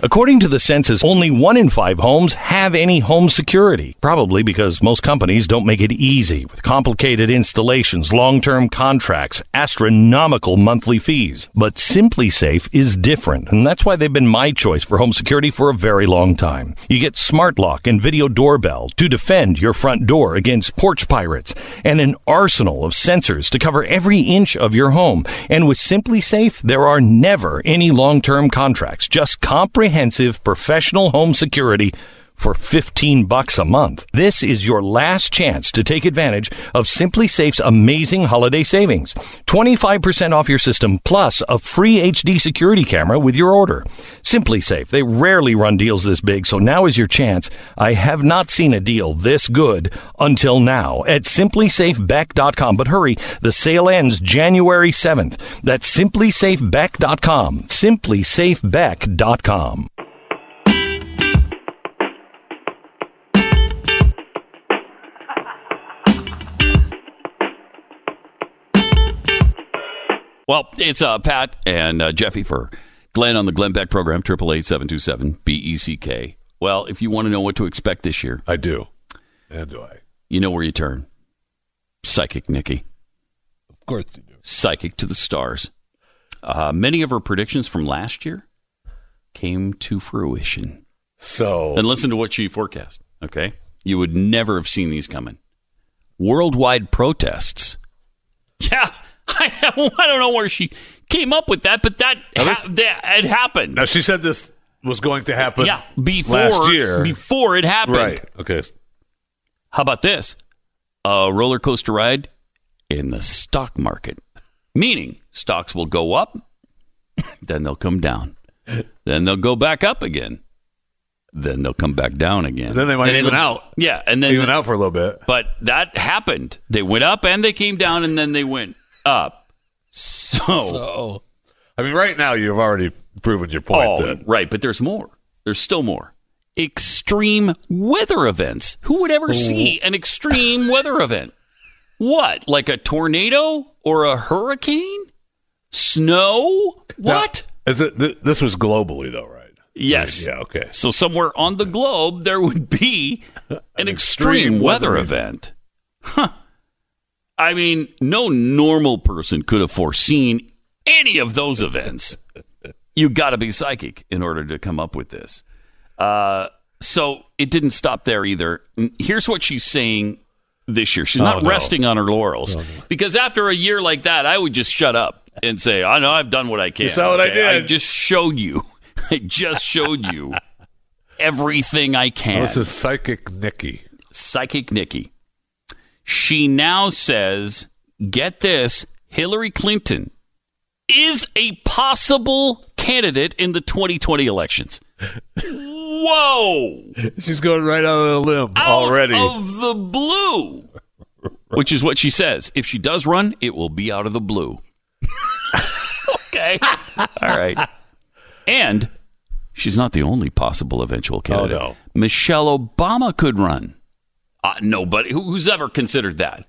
According to the census, only 1 in 5 homes have any home security, probably because most companies don't make it easy with complicated installations, long-term contracts, astronomical monthly fees. But SimpliSafe is different, and that's why they've been my choice for home security for a very long time. You get smart lock and video doorbell to defend your front door against porch pirates, and an arsenal of sensors to cover every inch of your home. And with SimpliSafe, there are never any long-term contracts, just comprehensive professional home security for $15 a month. This is your last chance to take advantage of SimpliSafe's amazing holiday savings. 25% off your system plus a free HD security camera with your order. SimpliSafe, they rarely run deals this big, so now is your chance. I have not seen a deal this good until now at simplysafebeck.com. But hurry, the sale ends January 7th. That's simplysafebeck.com. simplysafebeck.com. Well, it's Pat and Jeffy for Glenn on the Glenn Beck Program, 888-727-BECK. Well, if you want to know what to expect this year. I do. And do I. You know where you turn. Psychic Nikki. Of course you do. Psychic to the stars. Many of her predictions from last year came to fruition. And listen to what she forecast, okay? You would never have seen these coming. Worldwide protests. Yeah. I don't know where she came up with that, but that happened. Now, she said this was going to happen last year. Before it happened. Right. Okay. How about this? A roller coaster ride in the stock market. Meaning, stocks will go up, then they'll come down. Then they'll go back up again. Then they'll come back down again. And then they might even out. Yeah. And then even out for a little bit. But that happened. They went up and they came down and then they went up. So I mean, right now you've already proven your point. Right, but there's more. There's still more. Extreme weather events. Who would ever see an extreme weather event? What, like a tornado or a hurricane? Snow? What? Now, is it? This was globally, though, right? Yes. I mean, yeah. Okay. So somewhere on the globe there would be an extreme weather event. Huh. I mean, no normal person could have foreseen any of those events. You got to be psychic in order to come up with this. So it didn't stop there either. Here's what she's saying this year. She's not resting on her laurels. Oh, no. Because after a year like that, I would just shut up and say, I know I've done what I can. You saw what I did. I just showed you everything I can. This is Psychic Nikki. Psychic Nikki. She now says, get this, Hillary Clinton is a possible candidate in the 2020 elections. Whoa! She's going right out of the limb already. Out of the blue. Which is what she says. If she does run, it will be out of the blue. Okay. All right. And she's not the only possible eventual candidate. Oh, no. Michelle Obama could run. Nobody who's ever considered that.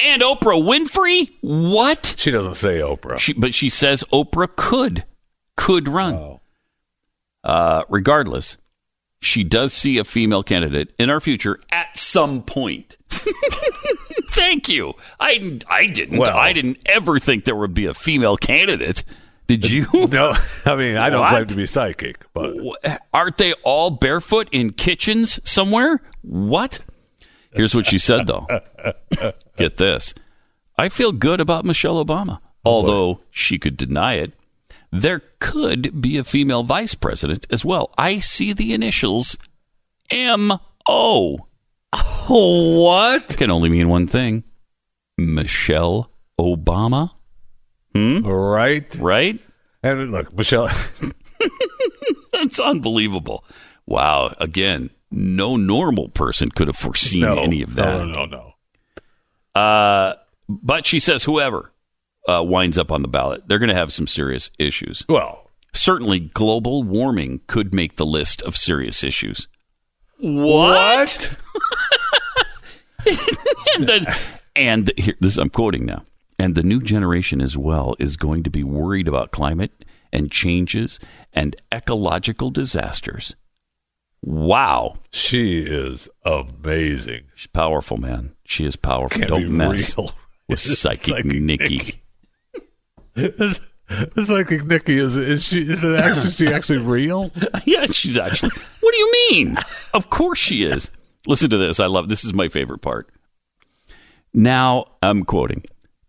And Oprah Winfrey? What? She doesn't say Oprah. But she says Oprah could run. Oh. Regardless, she does see a female candidate in our future at some point. Thank you. I didn't ever think there would be a female candidate Did you? No, I mean, I don't claim to be psychic, but aren't they all barefoot in kitchens somewhere? What? Here's what she said, though. Get this. I feel good about Michelle Obama, although she could deny it. There could be a female vice president as well. I see the initials M.O. Oh, what? It can only mean one thing. Michelle Obama. Hmm? Right. Right. And look, Michelle. That's unbelievable. Wow. Again, no normal person could have foreseen any of that. No. But she says whoever winds up on the ballot, they're going to have some serious issues. Well, certainly global warming could make the list of serious issues. What? And here, this I'm quoting now. And the new generation as well is going to be worried about climate and changes and ecological disasters. Wow. She is amazing. She's powerful, man. She is powerful. Don't mess with Psychic Nikki. Psychic Nikki, is she actually real? Yeah, she's actually. What do you mean? Of course she is. Listen to this. I love this. This is my favorite part. Now, I'm quoting.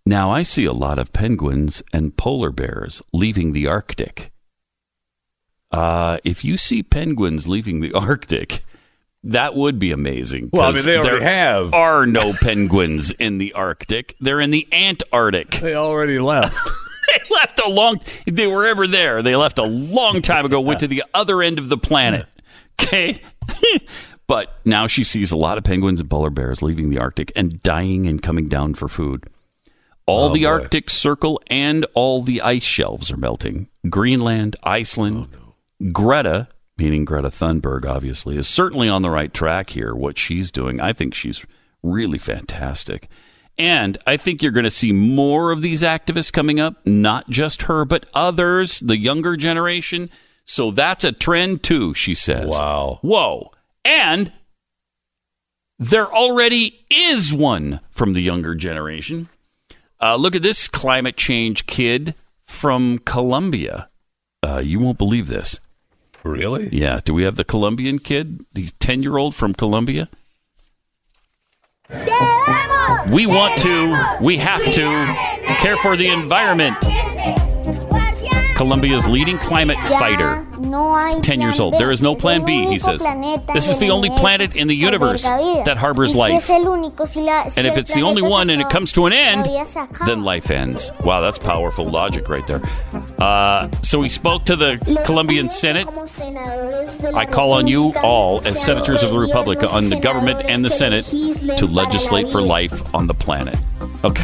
Now I see a lot of penguins and polar bears leaving the Arctic. If you see penguins leaving the Arctic, that would be amazing. Well, I mean, they already have. There are no penguins in the Arctic. They're in the Antarctic. They already left. They left a long. If they were ever there, they left a long time ago. Went to the other end of the planet. Okay. But now she sees a lot of penguins and polar bears leaving the Arctic and dying and coming down for food. All the Arctic Circle and all the ice shelves are melting. Greenland, Iceland, Greta, meaning Greta Thunberg, obviously, is certainly on the right track here, what she's doing. I think she's really fantastic. And I think you're going to see more of these activists coming up, not just her, but others, the younger generation. So that's a trend, too, she says. Wow. Whoa. And there already is one from the younger generation. Look at this climate change kid from Colombia. You won't believe this. Really? Yeah. Do we have the Colombian kid? The 10-year-old from Colombia? We want to. We have to care for the environment. Colombia's leading climate fighter. 10 years old. There is no plan B, he says. This is the only planet in the universe that harbors life. And if it's the only one and it comes to an end, then life ends. Wow, that's powerful logic right there. So he spoke to the Colombian Senate. I call on you all as senators of the Republic, on the government and the Senate, to legislate for life on the planet. Okay.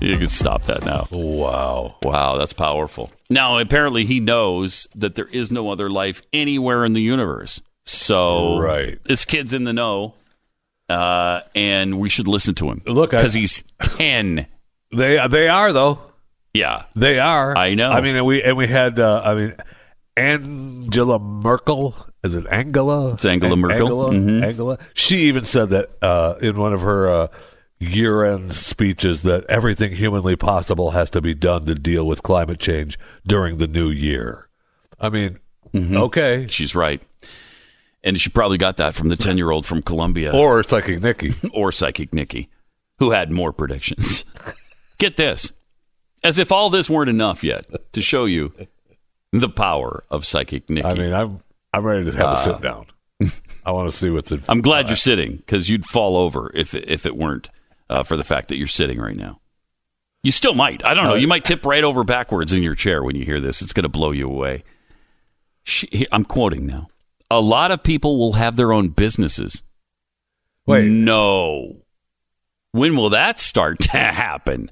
You can stop that now. Wow. Wow, that's powerful. Now, apparently he knows that there is no other life anywhere in the universe. So this kid's in the know, and we should listen to him. Look, because he's 10. They are, though. Yeah. They are. I know. I mean, and we had, Angela Merkel. Is it Angela? It's Angela Merkel. Angela. She even said that in one of her... year-end speeches that everything humanly possible has to be done to deal with climate change during the new year. I mean, okay. She's right. And she probably got that from the 10-year-old from Colombia. Or Psychic Nikki. Or Psychic Nikki, who had more predictions. Get this. As if all this weren't enough yet to show you the power of Psychic Nikki. I mean, I'm ready to have a sit-down. I want to see what's in front. I'm glad you're sitting, because you'd fall over if it weren't. For the fact that you're sitting right now. You still might. I don't know. You might tip right over backwards in your chair when you hear this. It's going to blow you away. I'm quoting now. A lot of people will have their own businesses. Wait. No. When will that start to happen?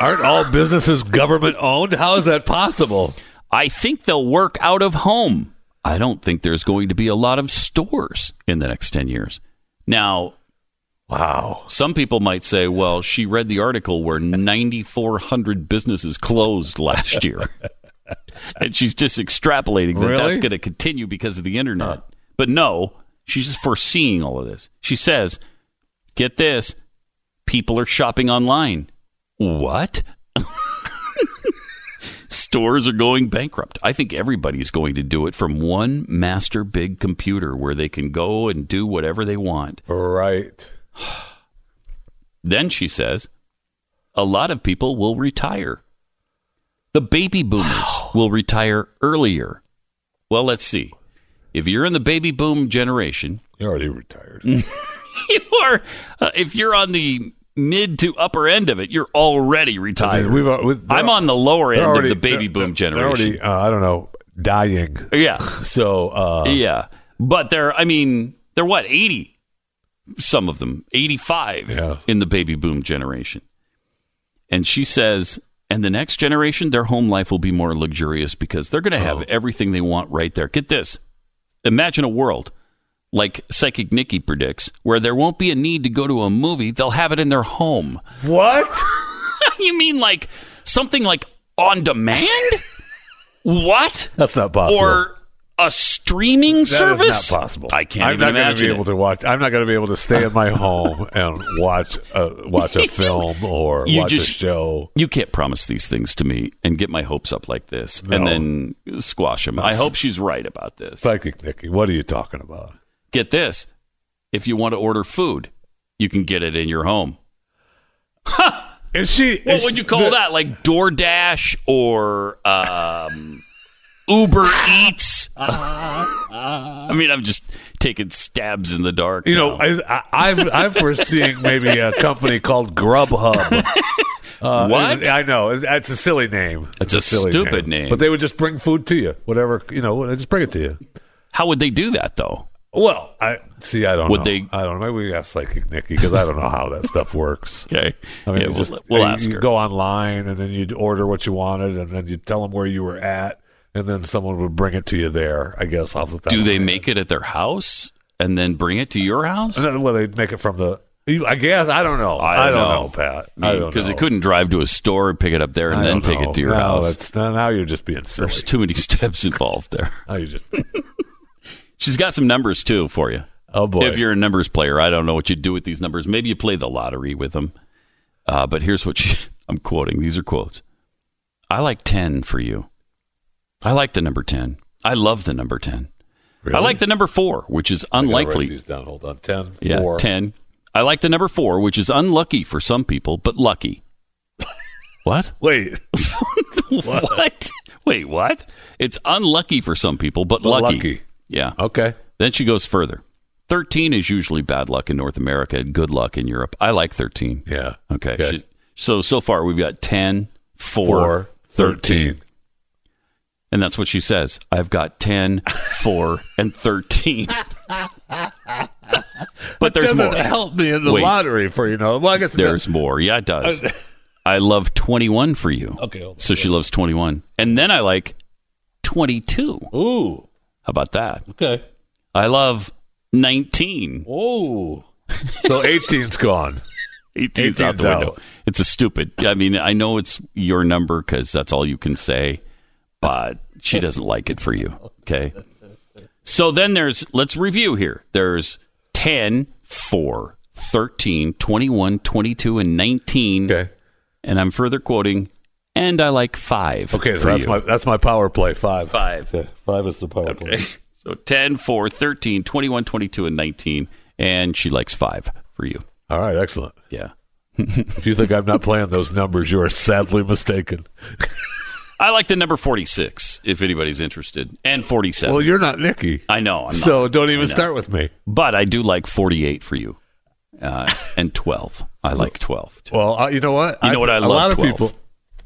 Aren't all businesses government-owned? How is that possible? I think they'll work out of home. I don't think there's going to be a lot of stores in the next 10 years. Now... Wow. Some people might say, well, she read the article where 9,400 businesses closed last year. And she's just extrapolating that that's going to continue because of the internet. But no, she's just foreseeing all of this. She says, get this, people are shopping online. What? stores are going bankrupt. I think everybody's going to do it from one master big computer where they can go and do whatever they want. Right. Then she says, a lot of people will retire. The baby boomers will retire earlier. Well, let's see. If you're in the baby boom generation... You're already retired. You are. If you're on the mid to upper end of it, you're already retired. I mean, I'm on the lower end of the baby boom generation. They're already, I don't know, dying. Yeah. So... yeah. But they're what, 80? Some of them. 85 in the baby boom generation. And she says... And the next generation, their home life will be more luxurious because they're going to have everything they want right there. Get this. Imagine a world like Psychic Nikki predicts where there won't be a need to go to a movie. They'll have it in their home. What? You mean like something like on demand? What? That's not possible. Or a streaming service? That is not possible. I can't I'm not going to be able to stay at my home and watch a film or watch a show. You can't promise these things to me and get my hopes up like this and then squash them. I hope she's right about this. Psychic Nikki, what are you talking about? Get this. If you want to order food, you can get it in your home. What would you call that? Like DoorDash or... Uber Eats. I mean, I'm just taking stabs in the dark. You know, I'm foreseeing maybe a company called Grubhub. What? I know. That's a silly name. It's a silly stupid name. But they would just bring food to you. Whatever, just bring it to you. How would they do that, though? Well, I don't know. I don't know. Maybe we ask Psychic Nikki because I don't know how that stuff works. Okay. I mean, we'll ask her. You go online and then you'd order what you wanted and then you'd tell them where you were at. And then someone would bring it to you there, I guess. Do they make it at their house and then bring it to your house? Well, they'd make it from the... I guess. I don't know. I don't know, Pat. Because they couldn't drive to a store and pick it up there and then take it to your house. Now you're just being silly. There's too many steps involved there. She's got some numbers, too, for you. Oh, boy. If you're a numbers player, I don't know what you do with these numbers. Maybe you play the lottery with them. But here's what I'm quoting. These are quotes. I like 10 for you. I like the number 10. I love the number 10. Really? I like the number 4, which is unlikely. Write these down. Hold on. 10, 4. 10. I like the number 4, which is unlucky for some people, but lucky. What? Wait. What? Wait, what? It's unlucky for some people, but lucky. Yeah. Okay. Then she goes further. 13 is usually bad luck in North America and good luck in Europe. I like 13. Yeah. Okay. So far we've got 10, 4, 13. And that's what she says. I've got 10, 4, and 13. But there's more. It doesn't help me in the lottery for, Well, I guess there's more. Yeah, it does. I love 21 for you. Okay. Hold on. So she loves 21. And then I like 22. Ooh. How about that? Okay. I love 19. Ooh. So 18's gone. 18's out the window. It's a stupid. I mean, I know it's your number because that's all you can say. But she doesn't like it for you, okay? So then let's review here. There's 10, 4, 13, 21, 22, and 19. Okay. And I'm further quoting, and I like 5. Okay, so that's my power play, 5. 5. Yeah, 5 is the power play. So 10, 4, 13, 21, 22, and 19. And she likes 5 for you. All right, excellent. Yeah. If you think I'm not playing those numbers, you are sadly mistaken. I like the number 46, if anybody's interested, and 47. Well, you're not Nikki. I know. I'm not. So don't even start with me. But I do like 48 for you, and 12. I like 12, too. Well, you know what? You know what I love?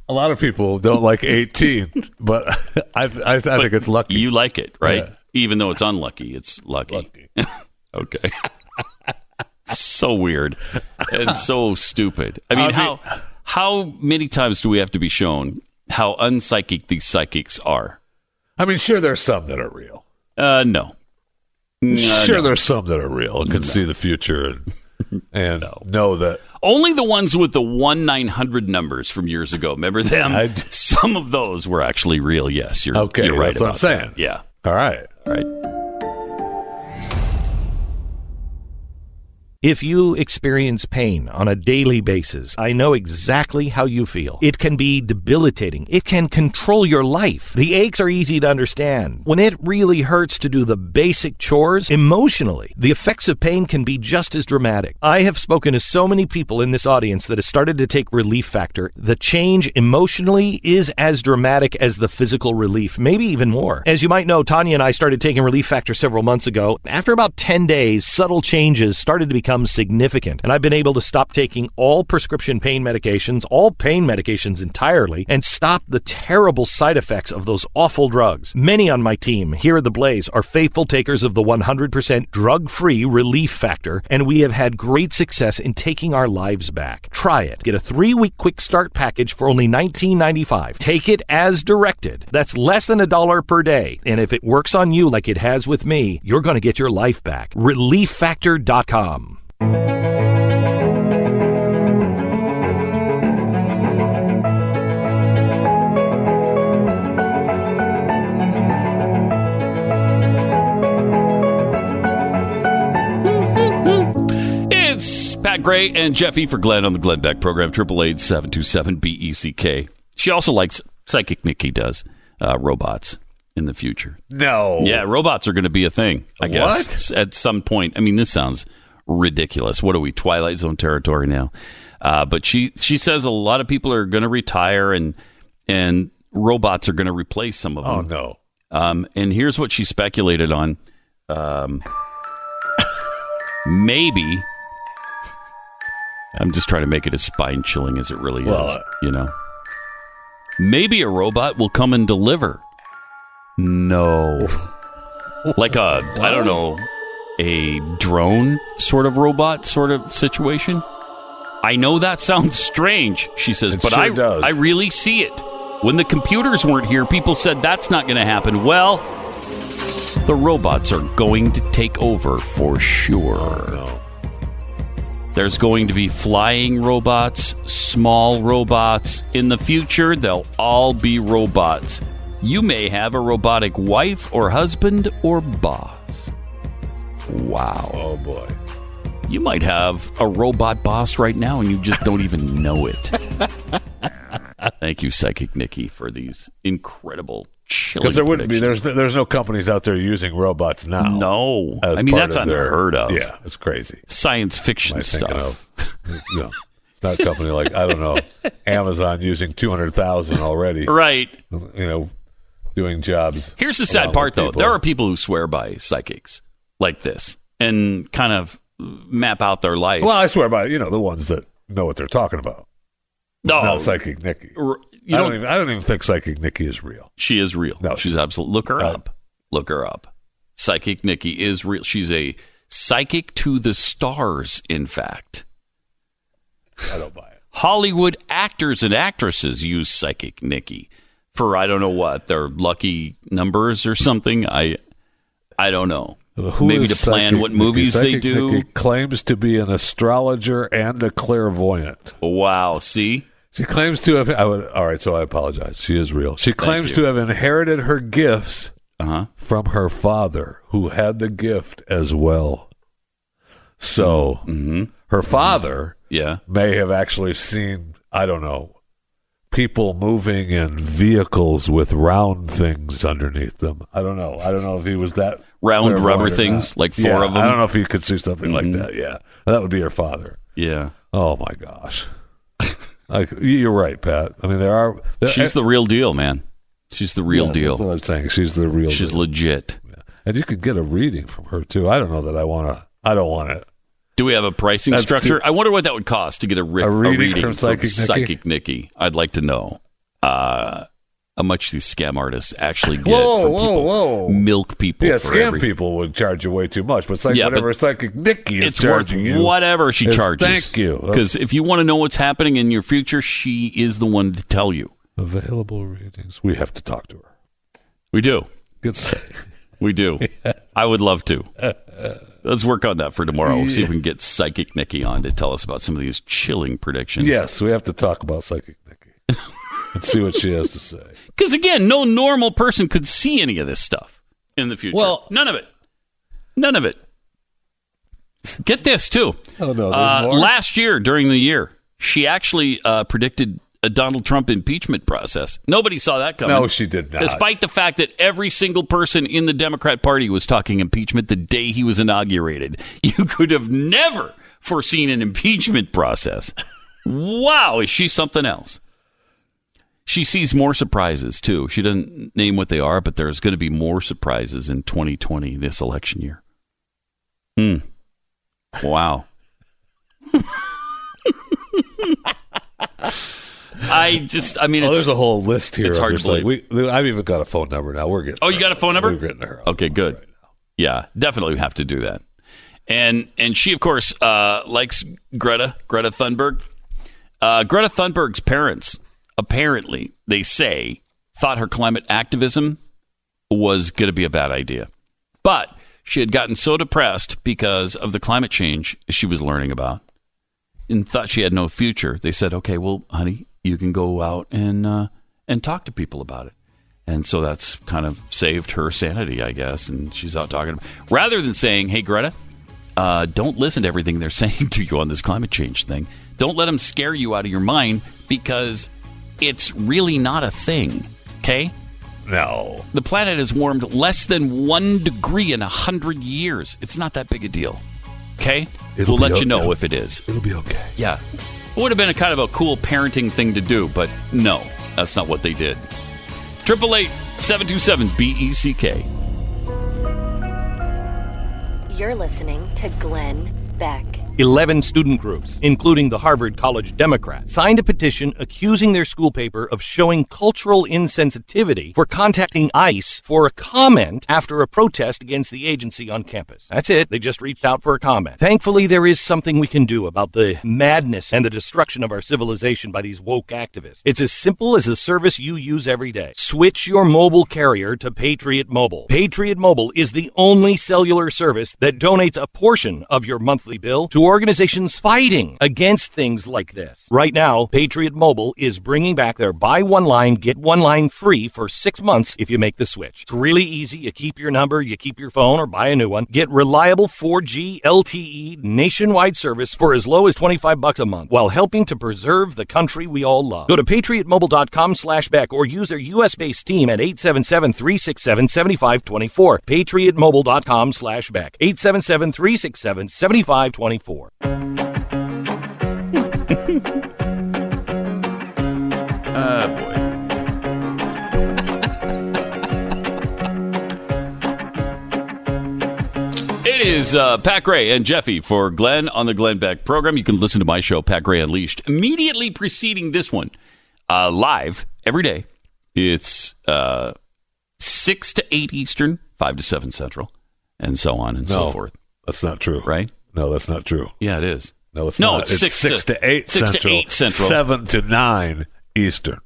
A lot of people don't like 18, but I think it's lucky. You like it, right? Yeah. Even though it's unlucky, it's lucky. Okay. So weird and so stupid. I mean, how many times do we have to be shown how unpsychic these psychics are? I mean, sure, there's some that are real. No. There's some that are real and can see the future and know that. Only the ones with the 1-900 numbers from years ago. Remember them? Some of those were actually real, yes. You're right, that's about what I'm saying. That. Yeah. All right. If you experience pain on a daily basis, I know exactly how you feel. It can be debilitating. It can control your life. The aches are easy to understand. When it really hurts to do the basic chores, emotionally, the effects of pain can be just as dramatic. I have spoken to so many people in this audience that have started to take Relief Factor. The change emotionally is as dramatic as the physical relief, maybe even more. As you might know, Tanya and I started taking Relief Factor several months ago. After about 10 days, subtle changes started to become significant, and I've been able to stop taking all prescription pain medications entirely, and stop the terrible side effects of those awful drugs. Many on my team here at The Blaze are faithful takers of the 100% drug-free Relief Factor, and we have had great success in taking our lives back. Try it. Get a 3-week quick start package for only $19.95. Take it as directed. That's less than $1 per day, and if it works on you like it has with me, you're going to get your life back. ReliefFactor.com. It's Pat Gray and Jeffy for Glenn on the Glenn Beck program, 888-727-BECK. She also likes, Psychic Nikki does, robots in the future. No. Yeah, robots are going to be a thing, I guess. What? At some point. I mean, this sounds ridiculous. What are we, Twilight Zone territory now? But she says a lot of people are going to retire and robots are going to replace some of them. Oh, no. And here's what she speculated on. Maybe. I'm just trying to make it as spine-chilling as it really is, you know. Maybe a robot will come and deliver. No. Like a, I don't know, a drone sort of robot sort of situation. I know that sounds strange, she says, but I really see it. When the computers weren't here, people said that's not going to happen. Well, the robots are going to take over for sure. Oh, no. There's going to be flying robots, small robots. In the future, they'll all be robots. You may have a robotic wife or husband or boss. Wow. Oh, boy. You might have a robot boss right now, and you just don't even know it. Thank you, Psychic Nikki, for these incredible chilling predictions. Because there wouldn't be. There's no companies out there using robots now. No. I mean, that's unheard of. Yeah, it's crazy. Science fiction stuff. No. It's not a company like, I don't know, Amazon using 200,000 already. Right. You know, doing jobs. Here's the sad part, though. There are people who swear by psychics like this and kind of map out their life. Well, I swear by, you know, the ones that know what they're talking about. No. Not Psychic Nikki. I don't even think Psychic Nikki is real. She is real. No, she's absolutely. Look her up. Psychic Nikki is real. She's a psychic to the stars, in fact. I don't buy it. Hollywood actors and actresses use Psychic Nikki for, I don't know what, their lucky numbers or something. I don't know. Who Maybe to plan what movies Psychic they do. Nikki claims to be an astrologer and a clairvoyant. Wow. See? She claims to have... all right, so I apologize. She is real. She claims to have inherited her gifts from her father, who had the gift as well. So her father... Yeah, may have actually seen, I don't know, people moving in vehicles with round things underneath them. I don't know if he was that round rubber things, like four of them. I don't know if he could see something like that. Yeah, that would be your father. Yeah. Oh my gosh. You're right, Pat. I mean, she's the real deal, man. She's the real deal. That's what I'm saying. She's the real. She's legit. Yeah. And you could get a reading from her too. I don't know that I want to. I don't want to. Do we have a pricing structure? I wonder what that would cost to get a reading from Psychic Nikki. I'd like to know how much these scam artists actually get. Milk people. Yeah, scam people would charge you way too much, but Psychic Nikki is charging you. Whatever she charges. Thank you. Because if you want to know what's happening in your future, she is the one to tell you. Available readings. We have to talk to her. We do. Good stuff. We do. I would love to. Let's work on that for tomorrow. We'll see if we can get Psychic Nikki on to tell us about some of these chilling predictions. Yes, we have to talk about Psychic Nikki and see what she has to say. Because, again, no normal person could see any of this stuff in the future. Well, none of it. Get this, too. Oh, no, last year, during the year, she actually predicted a Donald Trump impeachment process. Nobody saw that coming. No, she did not. Despite the fact that every single person in the Democrat Party was talking impeachment the day he was inaugurated. You could have never foreseen an impeachment process. Wow, is she something else? She sees more surprises, too. She doesn't name what they are, but there's going to be more surprises in 2020, this election year. Hmm. Wow. I mean, there's a whole list here. It's hard to believe. I've even got a phone number now. We're getting. Oh, you got a phone number? We're getting her. Okay, good. Right, yeah, definitely we have to do that. And she, of course, likes Greta Thunberg. Greta Thunberg's parents, apparently, they say, thought her climate activism was going to be a bad idea. But she had gotten so depressed because of the climate change she was learning about and thought she had no future. They said, okay, well, honey, you can go out and talk to people about it. And so that's kind of saved her sanity, I guess. And she's out talking. Rather than saying, hey, Greta, don't listen to everything they're saying to you on this climate change thing. Don't let them scare you out of your mind because it's really not a thing. Okay? No. The planet has warmed less than 1 degree in 100 years. It's not that big a deal. Okay? We'll let you know if it is. It'll be okay. Yeah. It would have been a kind of a cool parenting thing to do, but no, that's not what they did. 888-727-BECK. You're listening to Glenn Beck. 11 student groups, including the Harvard College Democrat, signed a petition accusing their school paper of showing cultural insensitivity for contacting ICE for a comment after a protest against the agency on campus. That's it. They just reached out for a comment. Thankfully, there is something we can do about the madness and the destruction of our civilization by these woke activists. It's as simple as the service you use every day. Switch your mobile carrier to Patriot Mobile. Patriot Mobile is the only cellular service that donates a portion of your monthly bill to organizations fighting against things like this. Right now, Patriot Mobile is bringing back their buy one line, get one line free for 6 months if you make the switch. It's really easy. You keep your number, you keep your phone, or buy a new one. Get reliable 4G LTE nationwide service for as low as $25 a month while helping to preserve the country we all love. Go to patriotmobile.com/back or use their U.S.-based team at 877-367-7524. patriotmobile.com/back. 877-367-7524. Boy. It is Pat Gray and Jeffy for Glenn on the Glenn Beck program. You can listen to my show, Pat Gray Unleashed, immediately preceding this one, live every day. It's 6 to 8 Eastern, 5 to 7 Central, and so on and so forth. That's not true. Right? No, that's not true. Yeah, it is. No, it's not. It's 6 to 8 Central, 7 to 9 Eastern.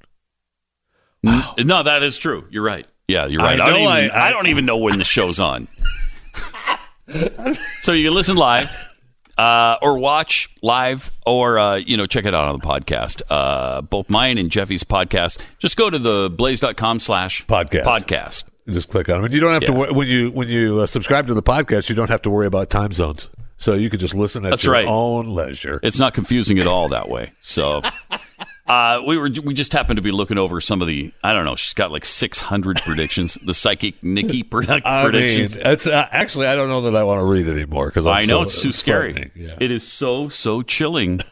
Wow. No, that is true. You're right. Yeah, you're right. I don't even know when the show's on. So you can listen live or watch live or, check it out on the podcast. Both mine and Jeffy's podcast. Just go to theblaze.com/podcast. Just click on them. You don't have to worry, when you subscribe to the podcast, you don't have to worry about time zones. So you could just listen at your own leisure. It's not confusing at all that way. So we just happened to be looking over some of the, I don't know, she's got like 600 predictions, the Psychic Nikki predictions. I mean, it's, actually, I don't know that I want to read anymore because I know it's too scary. Yeah. It is so chilling.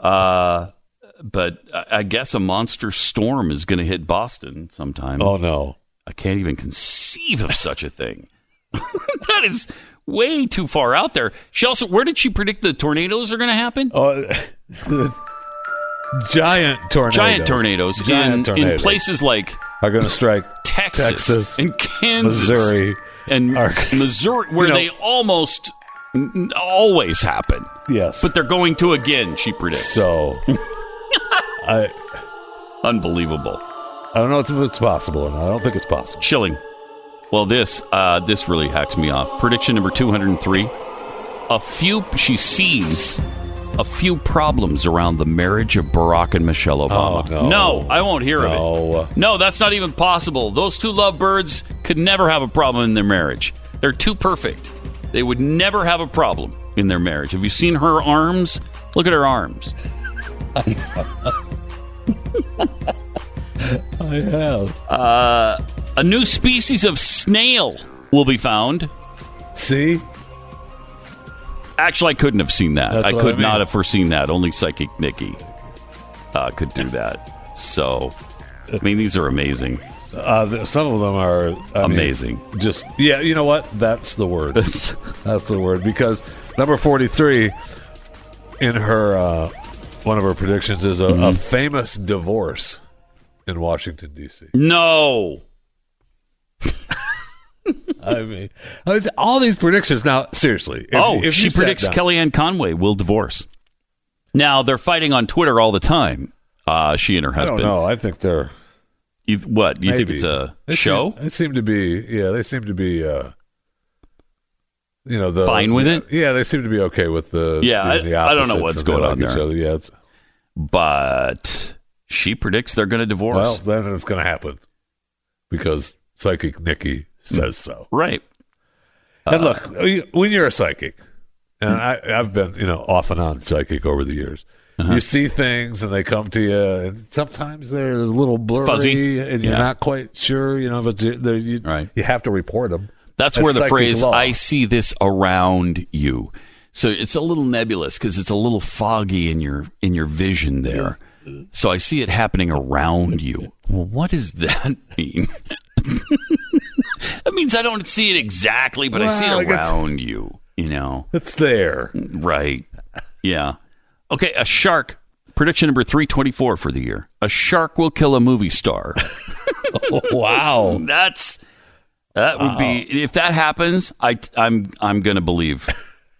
But I guess a monster storm is going to hit Boston sometime. Oh, no. I can't even conceive of such a thing. That is way too far out there. She also, where did she predict the tornadoes are going to happen? Giant tornadoes in places like are going to strike Texas and Kansas, Missouri and Arkansas. Missouri, where they almost always happen. Yes, but they're going to again. She predicts. So, unbelievable. I don't know if it's possible or not. I don't think it's possible. Chilling. Well, this really hacks me off. Prediction number 203. She sees a few problems around the marriage of Barack and Michelle Obama. Oh, no, I won't hear of it. No, that's not even possible. Those two lovebirds could never have a problem in their marriage. They're too perfect. They would never have a problem. in their marriage. Have you seen her arms? Look at her arms. I have. A new species of snail will be found. See? Actually, I couldn't have seen that. That's I could not have foreseen that. Only Psychic Nikki could do that. So, I mean, these are amazing. Some of them are amazing. Yeah, you know what? That's the word. That's the word. Because number 43 in her one of her predictions is a famous divorce in Washington, D.C. No. I mean, all these predictions. Now, seriously. If she predicts Kellyanne Conway will divorce. Now, they're fighting on Twitter all the time, she and her husband. I don't know. I think they're... What? You think it's a show? They seem to be... fine with it? Yeah, they seem to be okay with the... Yeah, the I don't know what's going on there. Yeah, but she predicts they're going to divorce. Well, then it's going to happen. Because Psychic Nikki says so. Right. And look, when you're a psychic, and I've been off and on psychic over the years, you see things and they come to you, and sometimes they're a little blurry, fuzzy, and you're not quite sure, but you have to report them. That's where the phrase, law. I see this around you. So it's a little nebulous because it's a little foggy in your vision there. So I see it happening around you. Well, what does that mean? That means I don't see it exactly, but I see it around you, It's there. Right. Yeah. Okay, a shark. Prediction number 324 for the year. A shark will kill a movie star. Oh, wow. That would be if that happens, I'm going to believe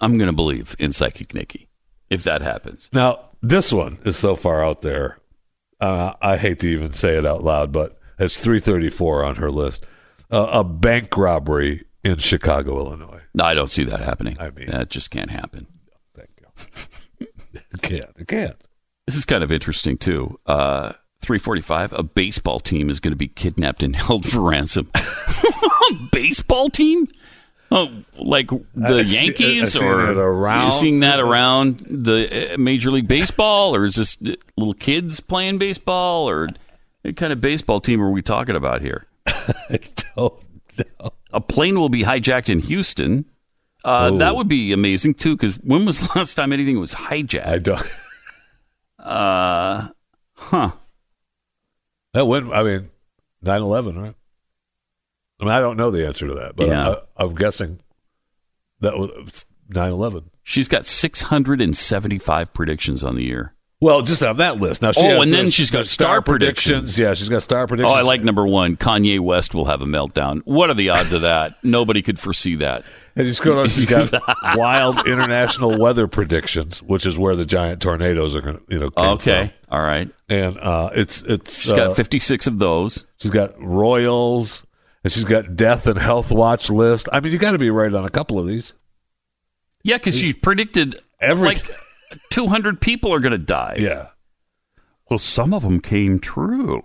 in Psychic Nikki if that happens. Now, this one is so far out there. I hate to even say it out loud, but it's 334 on her list. A bank robbery in Chicago, Illinois. No, I don't see that happening. I mean, that just can't happen. Thank you. It can't. This is kind of interesting, too. 345, a baseball team is going to be kidnapped and held for ransom. Baseball team? Oh, like the Yankees? Are you seeing that around the Major League Baseball? Or is this little kids playing baseball? Or what kind of baseball team are we talking about here? I don't know. A plane will be hijacked in Houston. That would be amazing, too, because when was the last time anything was hijacked? I don't. That went, 9/11, right? I mean, I don't know the answer to that, but yeah. I'm guessing that was 9/11. She's got 675 predictions on the year. Well, just on that list. Now, then she's got star predictions. Yeah, she's got star predictions. Oh, I like number one. Kanye West will have a meltdown. What are the odds of that? Nobody could foresee that. And she's got wild international weather predictions, which is where the giant tornadoes are going to come from. All right. And she's got 56 of those. She's got royals, and she's got death and health watch list. I mean, you got to be right on a couple of these. Yeah, because she predicted everything. Like, 200 people are going to die. Yeah. Well, some of them came true.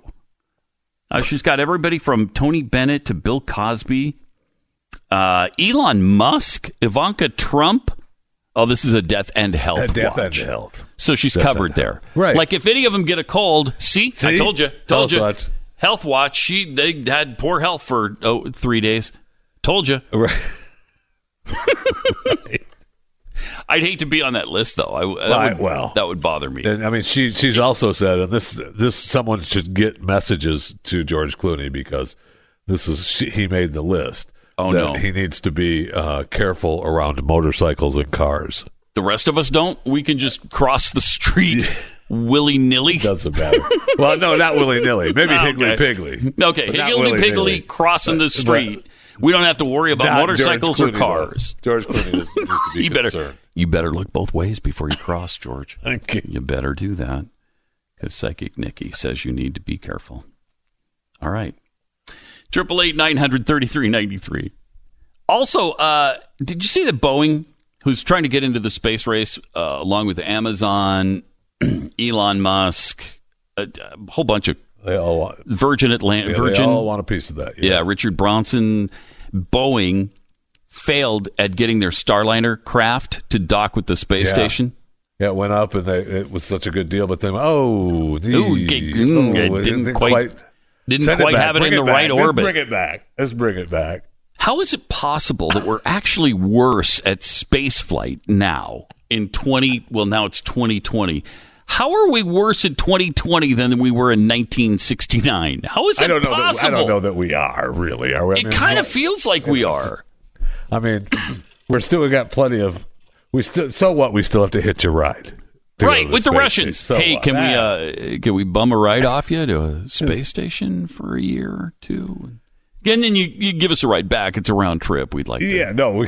She's got everybody from Tony Bennett to Bill Cosby, Elon Musk, Ivanka Trump. Oh, this is a death and health watch. So she's covered there. Right. Like if any of them get a cold, see? I told you. Health watch. They had poor health for 3 days. Told you. Right. Right. I'd hate to be on that list, though. That would bother me. And, I mean, she's also said, and this someone should get messages to George Clooney because he made the list. Oh, that no. He needs to be careful around motorcycles and cars. The rest of us don't. We can just cross the street willy-nilly. Doesn't matter. Well, no, not willy-nilly. Maybe higgly-piggly. Okay, higgly-piggly crossing the street. We don't have to worry about motorcycles or cars. George Clooney is just to be concerned. You better look both ways before you cross, George. Okay. You better do that because Psychic Nikki says you need to be careful. All right. 888-900-3393. Also, did you see that Boeing, who's trying to get into the space race along with Amazon, Elon Musk, a whole bunch of they all want Virgin Atlantic. Yeah, Virgin. They all want a piece of that. Yeah. Richard Branson, Boeing failed at getting their Starliner craft to dock with the space station. Yeah, it went up, and it was such a good deal. But then, it didn't quite have it in the right orbit. Let's bring it back. How is it possible that we're actually worse at space flight now in 2020? How are we worse in 2020 than we were in 1969? How is it possible? I don't know that we are, really. It kind of feels like we are. I mean, we still have to hitch a ride. Right, with the Russians. Hey, can we bum a ride off you to a space station for a year or two? And then you give us a ride back. It's a round trip. We'd like to. Yeah, no. We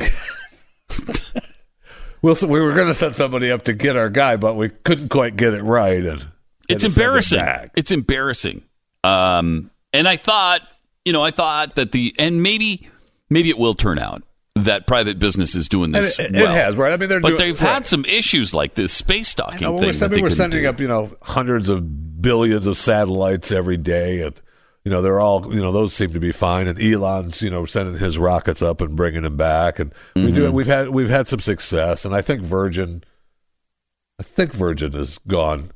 were going to set somebody up to get our guy, but we couldn't quite get it right. And it's embarrassing. It's embarrassing. And I thought that maybe it will turn out that private business is doing this. It has, right? I mean, they've had some issues like this space stalking thing. We're sending up, hundreds of billions of satellites every day, and they're all, those seem to be fine. And Elon's, sending his rockets up and bringing them back. And we've had some success. And I think Virgin has gone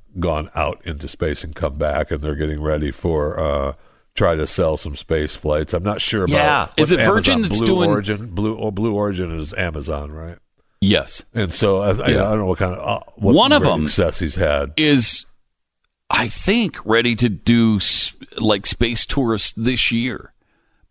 out into space and come back, and they're getting ready for try to sell some space flights. I'm not sure about. Yeah, is it Virgin that's doing Origin? Blue Origin is Amazon, right? Yes. And so I don't know what kind of one of them success he's had is. I think ready to do like space tourists this year,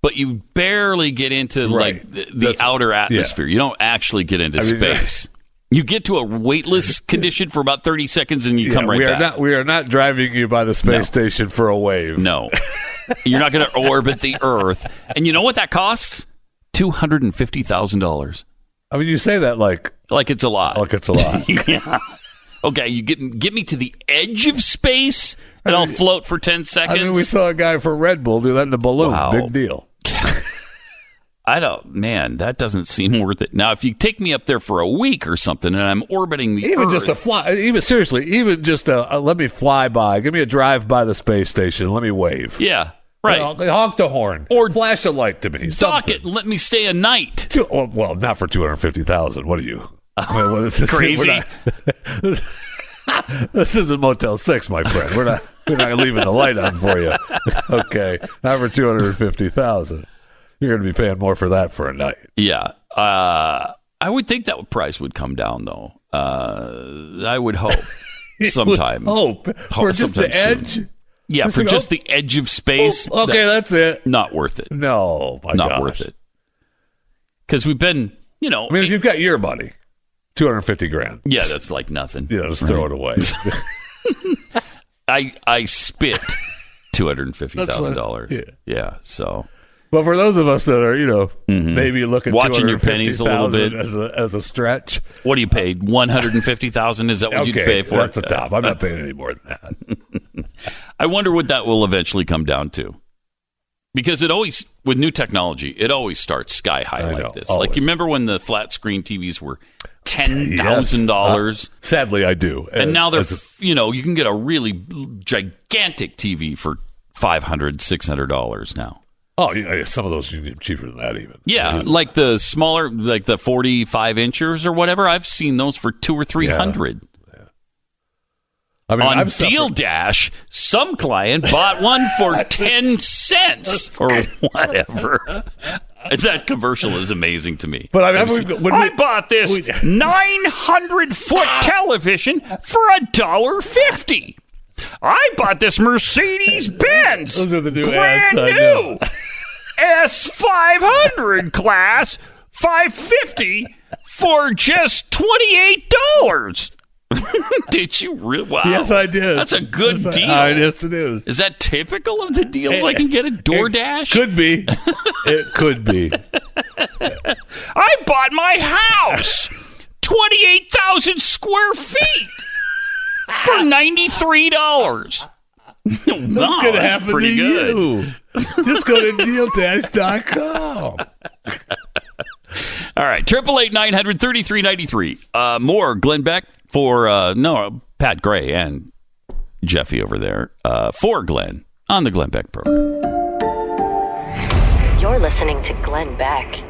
but you barely get into like the outer atmosphere. Yeah. You don't actually get into space. You get to a weightless condition for about 30 seconds and you come right back. We are not driving you by the space station for a wave. No, you're not going to orbit the Earth. And you know what that costs? $250,000. I mean, you say that like it's a lot. Like it's a lot. Yeah. Okay, you get me to the edge of space, and I'll float for 10 seconds. I mean, we saw a guy for Red Bull do that in a balloon. Wow. Big deal. That doesn't seem worth it. Now, if you take me up there for a week or something, and I'm orbiting the Earth. Let me fly by. Give me a drive by the space station. Let me wave. Yeah, right. Honk the horn. Or flash a light to me. Dock it and let me stay a night. Well, not for $250,000. What are you? Crazy. This isn't Motel 6, my friend. We're not leaving the light on for you. Okay, not for $250,000. You're going to be paying more for that for a night. Yeah, I would think that price would come down, though. I would hope sometime. For just the edge. Soon. Yeah, for just the edge of space. Oh, okay, that's it. Not worth it. No, my not gosh. Worth it. Because we've been, I mean, if you've got your money. $250,000. Yeah, that's like nothing. Yeah, just throw it away. I spit $250,000. Yeah. So, but for those of us that are, maybe looking watching your pennies a little bit as a stretch. What do you pay? $150,000? Is that what you'd pay for? That's the top. I'm not paying any more than that. I wonder what that will eventually come down to. Because it always, with new technology, it always starts sky high like this. Always. Like, you remember when the flat screen TVs were $10,000? Yes. Sadly, I do. And now they're, you can get a really gigantic TV for $500, $600 now. Oh, yeah, some of those are cheaper than that even. Yeah, like the smaller, like the 45-inchers or whatever. I've seen those for $200 or $300. I mean, on Deal Dash, some client bought one for 10 cents or whatever. That commercial is amazing to me. But I bought this 900-foot television for $1.50. I bought this Mercedes-Benz. Those are the new ads. Brand new S500 class, $550 for just $28. Did you really? Wow. Yes, I did. That's a good deal. Yes, it is. Is that typical of the deals I can get at DoorDash? Could be. It could be. I bought my house, 28,000 square feet, for $93. That's going to happen to you. Just go to DealDash.com. All right, 888-900-3393. More Glenn Beck Pat Gray and Jeffy over there for Glenn on the Glenn Beck program. You're listening to Glenn Beck.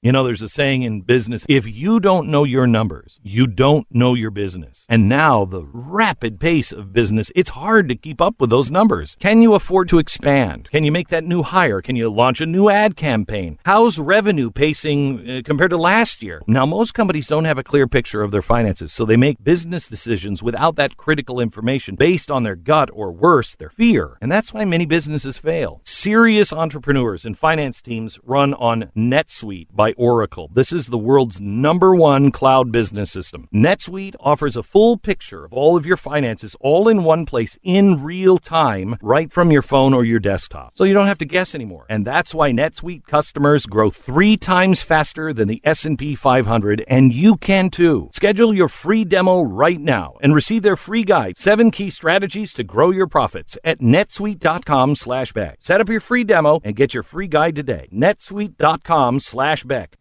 You know, there's a saying in business, if you don't know your numbers, you don't know your business. And now the rapid pace of business, it's hard to keep up with those numbers. Can you afford to expand? Can you make that new hire? Can you launch a new ad campaign? How's revenue pacing compared to last year? Now, most companies don't have a clear picture of their finances, so they make business decisions without that critical information based on their gut or worse, their fear. And that's why many businesses fail. Serious entrepreneurs and finance teams run on NetSuite by Oracle. This is the world's #1 cloud business system. NetSuite offers a full picture of all of your finances all in one place in real time, right from your phone or your desktop. So you don't have to guess anymore. And that's why NetSuite customers grow 3 times faster than the S&P 500, and you can too. Schedule your free demo right now and receive their free guide, 7 Key Strategies to Grow Your Profits at netsuite.com/Beck. Set up your free demo and get your free guide today. netsuite.com/Beck. Triple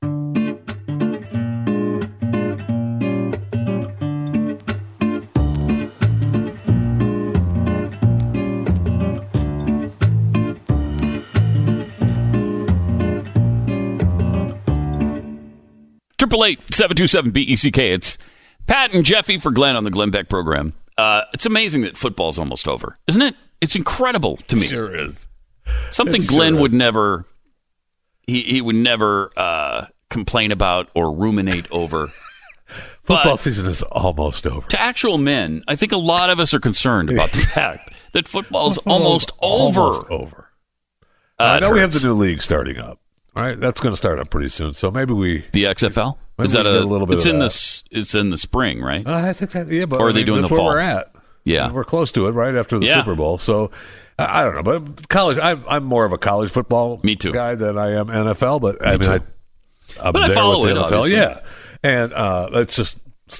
8-727-BECK. It's Pat and Jeffy for Glenn on the Glenn Beck program. It's amazing that football's almost over, isn't it? It's incredible to me. It sure is. Something it Glenn sure is. Would never... He would never complain about or ruminate over. Football season is almost over. To actual men, I think a lot of us are concerned about the fact that football is almost over. I know we have the new league starting up. All right, that's going to start up pretty soon. So maybe we the XFL maybe is that a little bit. It's in the spring, right? I think that but or are they doing the fall? Where we're at. Yeah, and we're close to it, right after the Super Bowl. So. I don't know, but college. I'm more of a college football guy than I am NFL. But I follow with the NFL, obviously. Yeah. And it's just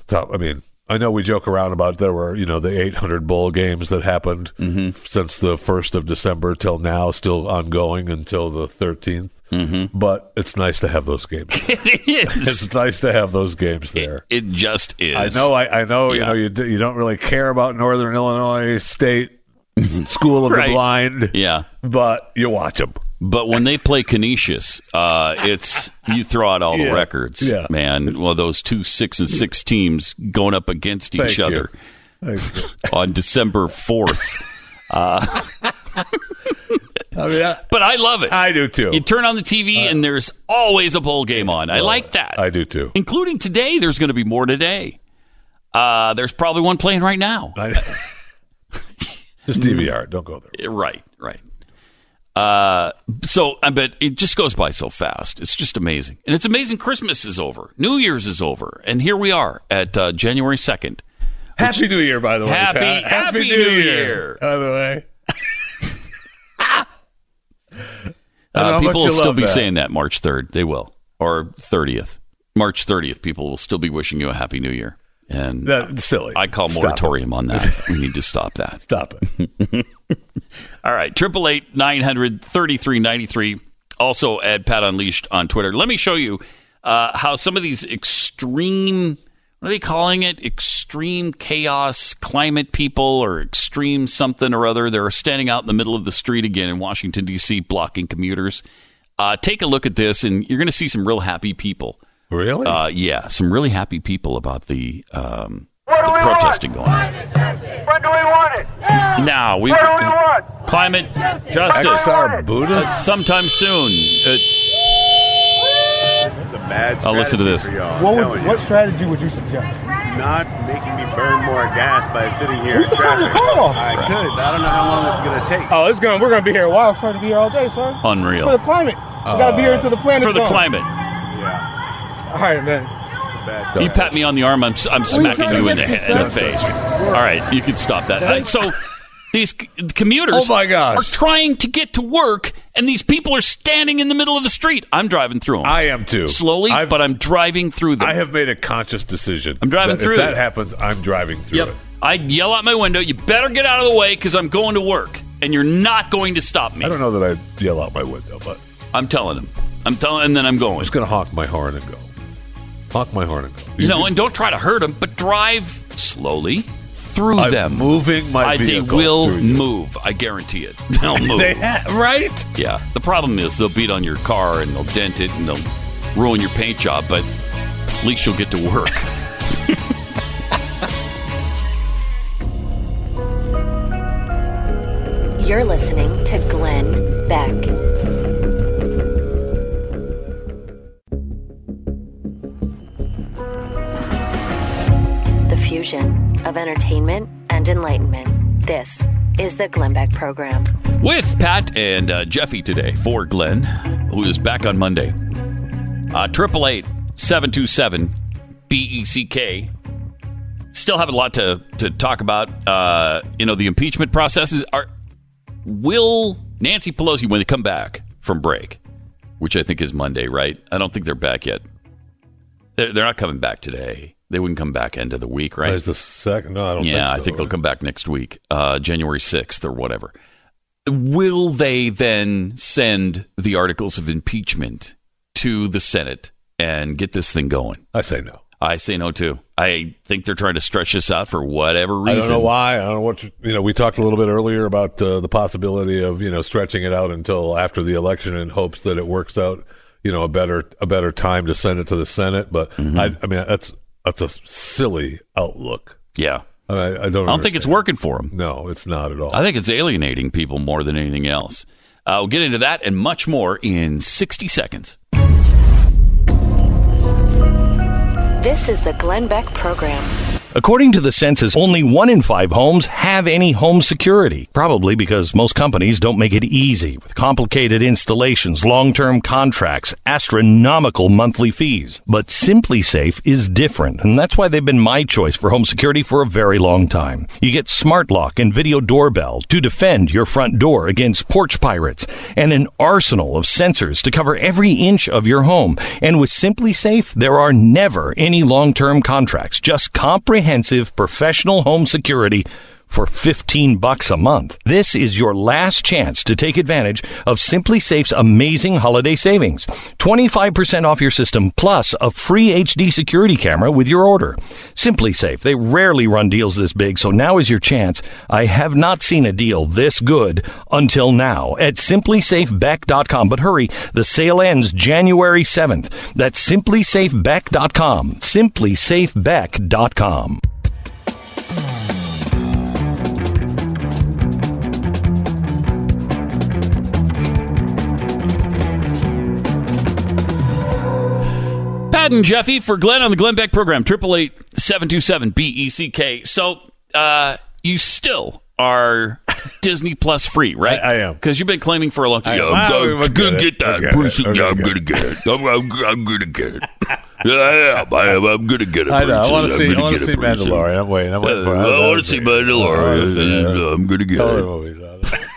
tough. I mean, I know we joke around about there were the 800 bowl games that happened since the 1st of December till now, still ongoing until the 13th. Mm-hmm. But it's nice to have those games. It is. It's nice to have those games there. It just is. I know. Yeah. You don't really care about Northern Illinois State. School of the Blind, but you watch them. But when they play Canisius, it's you throw out all the records, man. Well, those 2 6-6 teams going up against each other on December 4th. I mean, but I love it. I do too. You turn on the TV and there's always a bowl game on. I like that. I do too. Including today. There's going to be more today. There's probably one playing right now. Just DVR. Don't go there. Right. So I bet it just goes by so fast. It's just amazing. And it's amazing Christmas is over. New Year's is over. And here we are at January 2nd. Happy New Year, by the way, Pat. Happy New Year, by the way. People will still be saying that March 3rd. They will. Or 30th. March 30th, people will still be wishing you a Happy New Year. And that's silly. I call moratorium on that. We need to stop that. Stop it. All right. 888-900-3393. Also at Pat Unleashed on Twitter. Let me show you how some of these extreme, what are they calling it? Extreme chaos climate people or extreme something or other. They're standing out in the middle of the street again in Washington, D.C., blocking commuters. Take a look at this, and you're going to see some real happy people. Really? Yeah, some really happy people about the protesting going on. When do we want it? Now we want climate justice. XR Buddhists sometime soon. This is a bad strategy. Listen to this. For y'all. What strategy would you suggest? Not making me burn more gas by sitting here in traffic. I don't know how long this is going to take. Oh, we're going to be here a while. We're going to be here all day, sir. Unreal. It's for the climate. We got to be here until the planet's gone. For the climate. Yeah. All right, man. You pat me on the arm, I'm smacking you in the face. All right, you can stop that. So these commuters are trying to get to work, and these people are standing in the middle of the street. I'm driving through them. I am too. Slowly, but I'm driving through them. I have made a conscious decision. I'm driving through them. If that happens, I'm driving through it. I yell out my window, you better get out of the way because I'm going to work, and you're not going to stop me. I don't know that I yell out my window, but... I'm telling them. And then I'm going. I'm just going to honk my horn and go. And don't try to hurt them, but drive slowly through them. I'm moving my vehicle. They will move. I guarantee it. They'll move. Right? Yeah. The problem is they'll beat on your car, and they'll dent it, and they'll ruin your paint job, but at least you'll get to work. You're listening to Glenn Beck. Of entertainment and enlightenment. This is the Glenn Beck Program. With Pat and Jeffy today for Glenn, who is back on Monday. 888-727-BECK. Still have a lot to talk about. The impeachment processes. Will Nancy Pelosi, when they come back from break, which I think is Monday, right? I don't think they're back yet. They're not coming back today. They wouldn't come back end of the week, right? There's the second. No, I don't think so. Yeah, I think they'll come back next week, January 6th or whatever. Will they then send the articles of impeachment to the Senate and get this thing going? I say no. I say no, too. I think they're trying to stretch this out for whatever reason. I don't know why. I don't know what, we talked a little bit earlier about the possibility of, stretching it out until after the election in hopes that it works out, a better time to send it to the Senate. But I mean, that's a silly outlook. Yeah. I don't think it's working for them. No, it's not at all. I think it's alienating people more than anything else. We'll get into that and much more in 60 seconds. This is the Glenn Beck Program. According to the census, only 1 in 5 homes have any home security, probably because most companies don't make it easy with complicated installations, long-term contracts, astronomical monthly fees. But SimpliSafe is different, and that's why they've been my choice for home security for a very long time. You get smart lock and video doorbell to defend your front door against porch pirates, and an arsenal of sensors to cover every inch of your home. And with SimpliSafe, there are never any long-term contracts, just comprehensive professional home security for $15 a month. This is your last chance to take advantage of SimpliSafe's amazing holiday savings. 25% off your system plus a free HD security camera with your order. SimpliSafe, they rarely run deals this big, so now is your chance. I have not seen a deal this good until now at simplysafebeck.com. But hurry, the sale ends January 7th. That's simplysafebeck.com. Simplysafebeck.com. Pat and Jeffy for Glenn on the Glenn Beck Program, 888-727-BECK. So you still are Disney Plus free, right? I am. Because you've been claiming for a long time. I'm going to get that. I'm going to get it. I'm going to get it. I'm going to get it. I know. I want to see Mandalorian. I'm waiting. I want to see Mandalorian. I'm going to get it.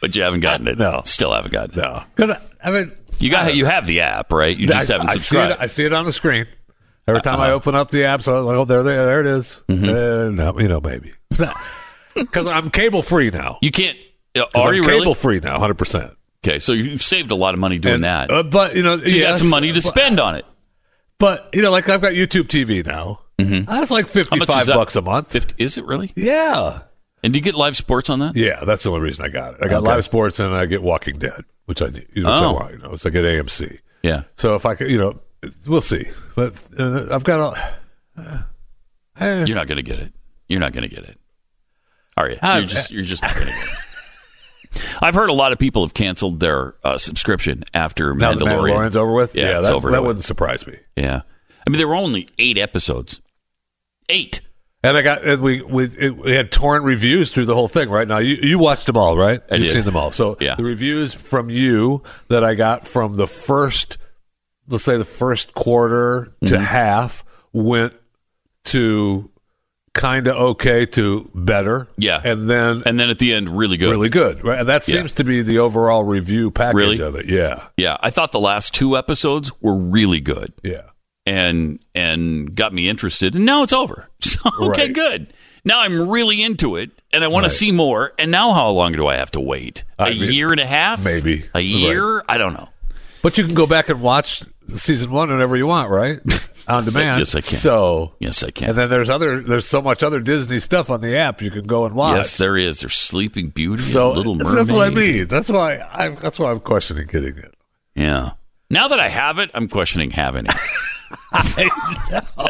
But you haven't gotten it. No. Still haven't gotten it. No. Because, I mean... You have the app, right? You just haven't subscribed. I see it on the screen. Every time I open up the app, so I'm like, oh, there it is. Mm-hmm. Maybe. Because I'm cable free now. You can't... Are you really? I'm cable free now, 100%. Okay, so you've saved a lot of money doing that. So you got some money to spend on it. But, I've got YouTube TV now. Mm-hmm. That's like $55 a month. 50, is it really? Yeah. And do you get live sports on that? Yeah, that's the only reason I got it. I got live sports and I get Walking Dead, which I need. I want, so I get AMC. Yeah. So if I could, we'll see. But I've got a. You're not going to get it. You're not going to get it. Are you? You're just not going to get it. I've heard a lot of people have canceled their subscription after Mandalorian. Now the Mandalorian's over with? Yeah, it's over. That wouldn't surprise me. Yeah. I mean, there were only 8 episodes. 8. And we had torrent reviews through the whole thing, right? Now, you watched them all, right? You've seen them all. So the reviews from you that I got from the first, let's say the first quarter to half went to kind of okay to better. Yeah. And then at the end, really good. Really good, right? And that seems to be the overall review package of it, yeah. Yeah, I thought the last 2 episodes were really good. Yeah. And got me interested, and now it's over. So, okay, good. Now I'm really into it, and I want to see more. And now, how long do I have to wait? A year and a half, maybe a year. Right. I don't know. But you can go back and watch season 1 whenever you want, right? On demand. Yes, I can. So yes, I can. And then there's so much other Disney stuff on the app you can go and watch. Yes, there is. There's Sleeping Beauty, and Little Mermaid. That's what I mean. That's why I'm questioning getting it. Yeah. Now that I have it, I'm questioning having it. I know.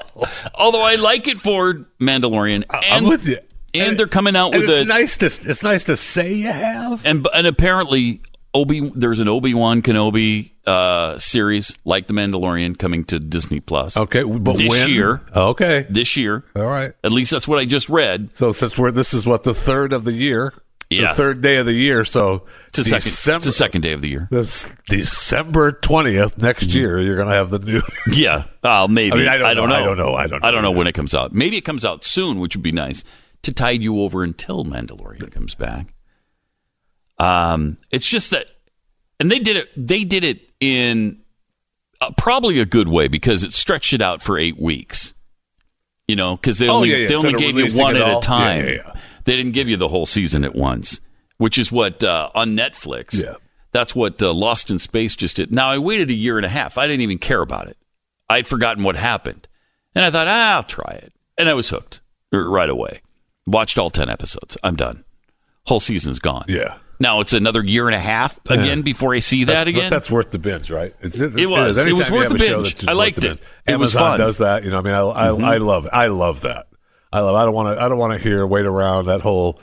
Although I like it for Mandalorian. I'm with you. And they're coming out with it's nice to say you have. And apparently there's an Obi-Wan Kenobi series like The Mandalorian coming to Disney Plus. Okay, but this year. Okay. This year. All right. At least that's what I just read. So since this is what, the third of the year? Yeah. The third day of the year, so it's the second day of the year. This December 20th next year, you're going to have the new. Yeah, maybe. I mean, I don't know when it comes out. Maybe it comes out soon, which would be nice to tide you over until Mandalorian comes back. It's just that, and they did it in probably a good way because it stretched it out for 8 weeks. You know, because they only gave you one at a time. Yeah. They didn't give you the whole season at once, which is what on Netflix. Yeah. That's what Lost in Space just did. Now, I waited a year and a half. I didn't even care about it. I'd forgotten what happened. And I thought, I'll try it. And I was hooked right away. Watched all 10 episodes. I'm done. Whole season's gone. Yeah. Now it's another year and a half again before I see that again. That's worth the binge, right? It was. It was worth the binge. I liked it. Amazon does that. You know, I mean, I love it. I love that. I don't want to. I don't want to wait around that whole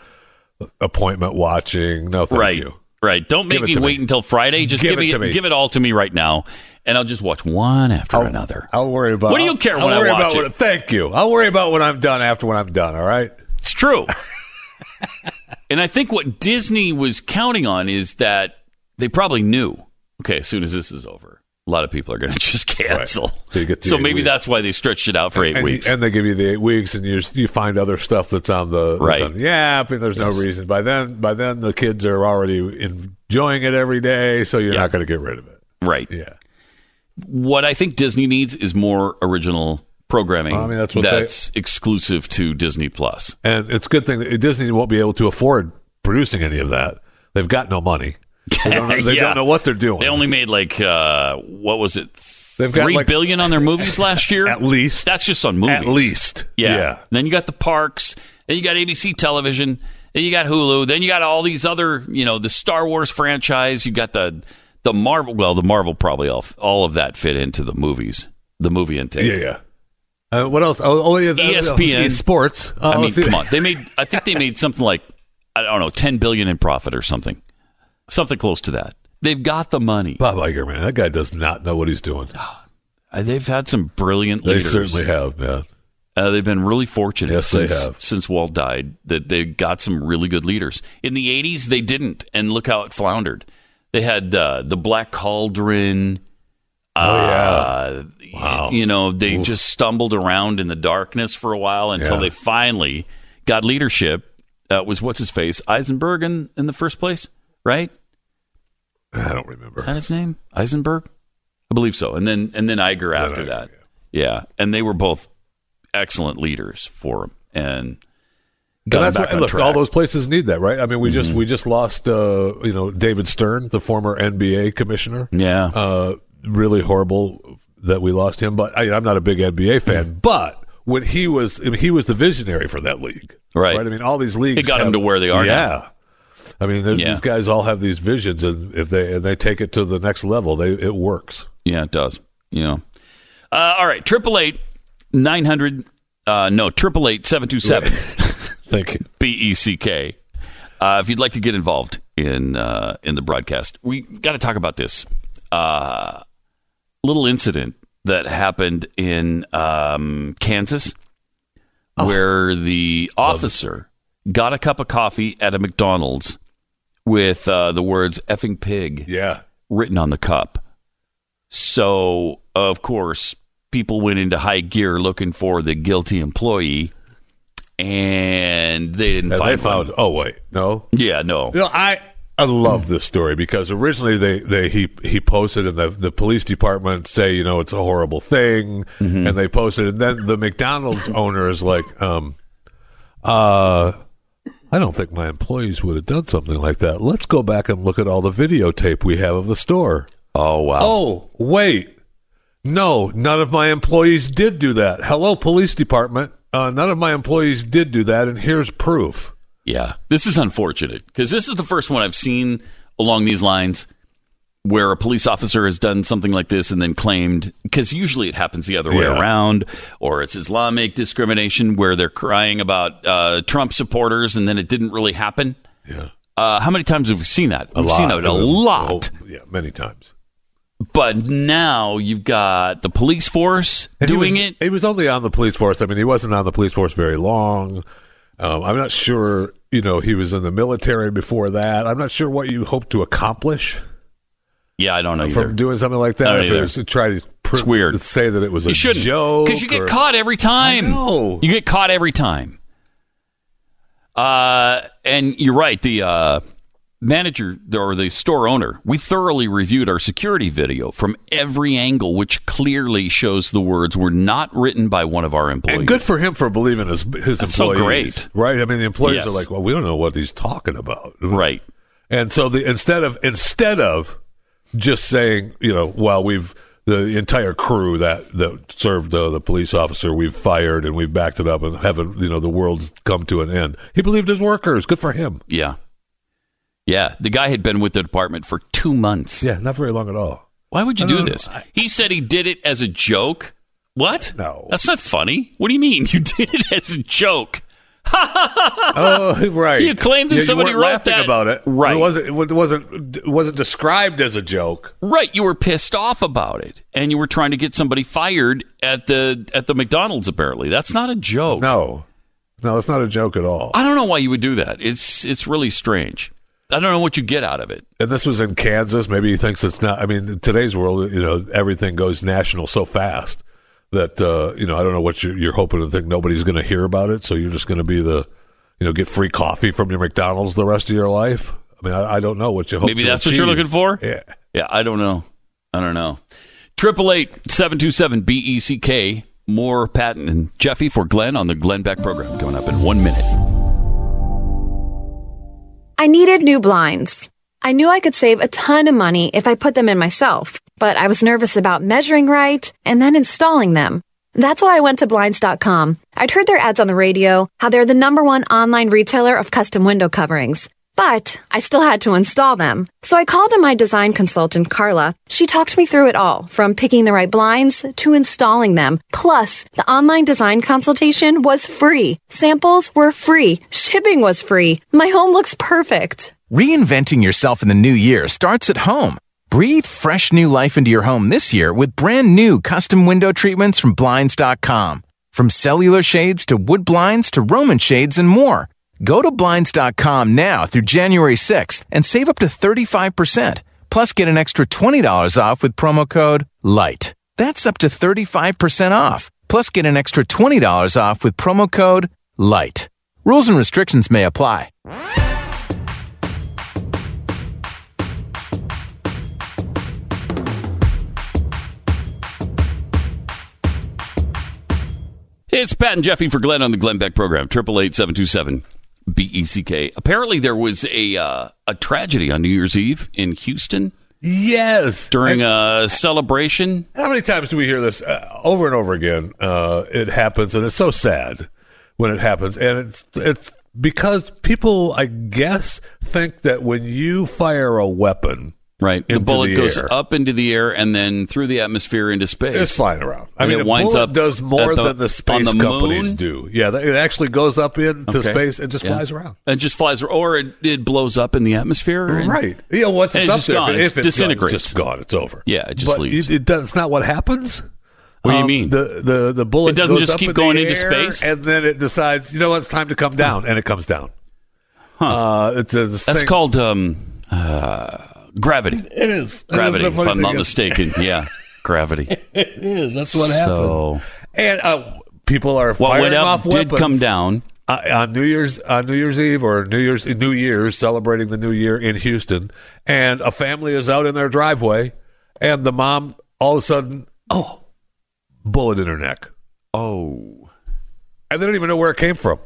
appointment watching. No, thank you. Right. Don't make me wait until Friday. Just give it to me. Give it all to me right now, and I'll just watch one after another. I'll worry about. What do you care when I watch it? Thank you. I'll worry about when I'm done. After when I'm done. All right. It's true. And I think what Disney was counting on is that they probably knew, okay, as soon as this is over, a lot of people are going to just cancel. Right. So, maybe that's why they stretched it out for eight weeks. And they give you the 8 weeks, and you find other stuff that's on the right. I mean, there's no reason. By then, the kids are already enjoying it every day, so you're not going to get rid of it. Right. Yeah. What I think Disney needs is more original programming that's exclusive to Disney Plus. And it's a good thing that Disney won't be able to afford producing any of that. They've got no money. They don't know what they're doing. They only made what was it? They've got $3 billion on their movies last year? At least. That's just on movies. At least. Yeah. And then you got the parks. Then you got ABC Television. Then you got Hulu. Then you got all these other, the Star Wars franchise. You got the Marvel. Well, the Marvel probably all of that fit into the movies. The movie intake. Yeah. What else? ESPN Sports. Come on. I think they made something like, I don't know, $10 billion in profit or something. Something close to that. They've got the money. Bob Iger, man, that guy does not know what he's doing. They've had some brilliant leaders. They certainly have, man. They've been really fortunate since Walt died that they got some really good leaders. In the 80s, they didn't, and look how it floundered. They had the Black Cauldron. Wow. They just stumbled around in the darkness for a while until they finally got leadership. Was what's-his-face? Eisenberg in the first place, right? I don't remember. Is that his name? Eisenberg? I believe so. And then Iger after that. Yeah. And they were both excellent leaders for him. And Look, all those places need that, right? I mean, we just lost, David Stern, the former NBA commissioner. Yeah. Really horrible that we lost him, but I'm not a big NBA fan. But when he was the visionary for that league, right? I mean, all these leagues got him to where they are now. I mean, these guys all have these visions, and if they take it to the next level, it works. Yeah, it does. Yeah. All right, 888-900. 888-727. Thank you. BECK. If you'd like to get involved in the broadcast, we got to talk about this. Little incident that happened in Kansas where the officer got a cup of coffee at a McDonald's with the words effing pig written on the cup. So, of course, people went into high gear looking for the guilty employee, and they didn't find one. Oh, wait. No? Yeah, no. I love this story because originally he posted, and the police department say, it's a horrible thing, and they posted, and then the McDonald's owner is like, I don't think my employees would have done something like that. Let's go back and look at all the videotape we have of the store. Oh, wow. Oh, wait. No, none of my employees did do that. Hello, police department. None of my employees did do that, and here's proof. Yeah, this is unfortunate because this is the first one I've seen along these lines where a police officer has done something like this and then claimed, because usually it happens the other way around, or it's Islamic discrimination where they're crying about Trump supporters and then it didn't really happen. Yeah. How many times have we seen that? We've seen it a lot. Oh, yeah, many times. But now you've got the police force doing it. He was only on the police force. I mean, he wasn't on the police force very long. I'm not sure, you know, he was in the military before that. I'm not sure what you hope to accomplish. Yeah, I don't know either. From doing something like that, if it was to try to say that it was a joke. Because you get caught every time. I know. You get caught every time. And you're right, the manager or the store owner, we thoroughly reviewed our security video from every angle, which clearly shows the words were not written by one of our employees. And good for him for believing his employees. So great. Right? I mean, the employees are like, well, we don't know what he's talking about. Right. And so instead of just saying, you know, well, the entire crew that served the police officer, we've fired and we've backed it up and haven't, you know, the world's come to an end. He believed his workers. Good for him. Yeah. Yeah. The guy had been with the department for 2 months. Yeah. Not very long at all. Why would you do this? He said he did it as a joke. What? No. That's not funny. What do you mean? You did it as a joke. Oh, right. You claimed that somebody wrote that about it. Right. It wasn't described as a joke. Right. You were pissed off about it, and you were trying to get somebody fired at the McDonald's. Apparently, that's not a joke. No, it's not a joke at all. I don't know why you would do that. It's really strange. I don't know what you get out of it. And this was in Kansas. Maybe he thinks it's not. I mean, in today's world, you know, everything goes national so fast. That, you know, I don't know what you're hoping to think nobody's going to hear about it. So you're just going to be get free coffee from your McDonald's the rest of your life. I mean, I don't know what you hope to achieve. Maybe that's what you're looking for? Yeah. Yeah, I don't know. 888-727-BECK. More Pat and Jeffy for Glenn on the Glenn Beck program coming up in 1 minute. I needed new blinds. I knew I could save a ton of money if I put them in myself. But I was nervous about measuring right and then installing them. That's why I went to Blinds.com. I'd heard their ads on the radio, how they're the #1 online retailer of custom window coverings. But I still had to install them. So I called in my design consultant, Carla. She talked me through it all, from picking the right blinds to installing them. Plus, the online design consultation was free. Samples were free. Shipping was free. My home looks perfect. Reinventing yourself in the new year starts at home. Breathe fresh new life into your home this year with brand new custom window treatments from Blinds.com. From cellular shades to wood blinds to Roman shades and more. Go to Blinds.com now through January 6th and save up to 35%. Plus get an extra $20 off with promo code LIGHT. That's up to 35% off. Plus get an extra $20 off with promo code LIGHT. Rules and restrictions may apply. It's Pat and Jeffy for Glenn on the Glenn Beck program. 888-727-BECK. Apparently, there was a tragedy on New Year's Eve in Houston. Yes, during a celebration. How many times do we hear this over and over again? It happens, and it's so sad when it happens. And it's because people, I guess, think that when you fire a weapon. Right. The bullet goes up into the air and then through the atmosphere into space. It's flying around. I mean, it winds up does more than the space companies do. Yeah, it actually goes up into space and just flies around. And just flies around. Or it blows up in the atmosphere. Right. Yeah, once it's up there, if it's disintegrates. It's just gone. It's over. Yeah, it just leaves. It's not what happens. What do you mean? The bullet goes up in the air. It doesn't just keep going into space? And then it decides, you know what, it's time to come down. And it comes down. Huh. That's called... gravity. It is. Gravity, if I'm not mistaken. Yeah, gravity. It is. That's what happened. And people are firing off weapons. What did come down. On New Year's Eve or New Year's, celebrating the New Year in Houston, and a family is out in their driveway, and the mom, all of a sudden, bullet in her neck. Oh. And they don't even know where it came from.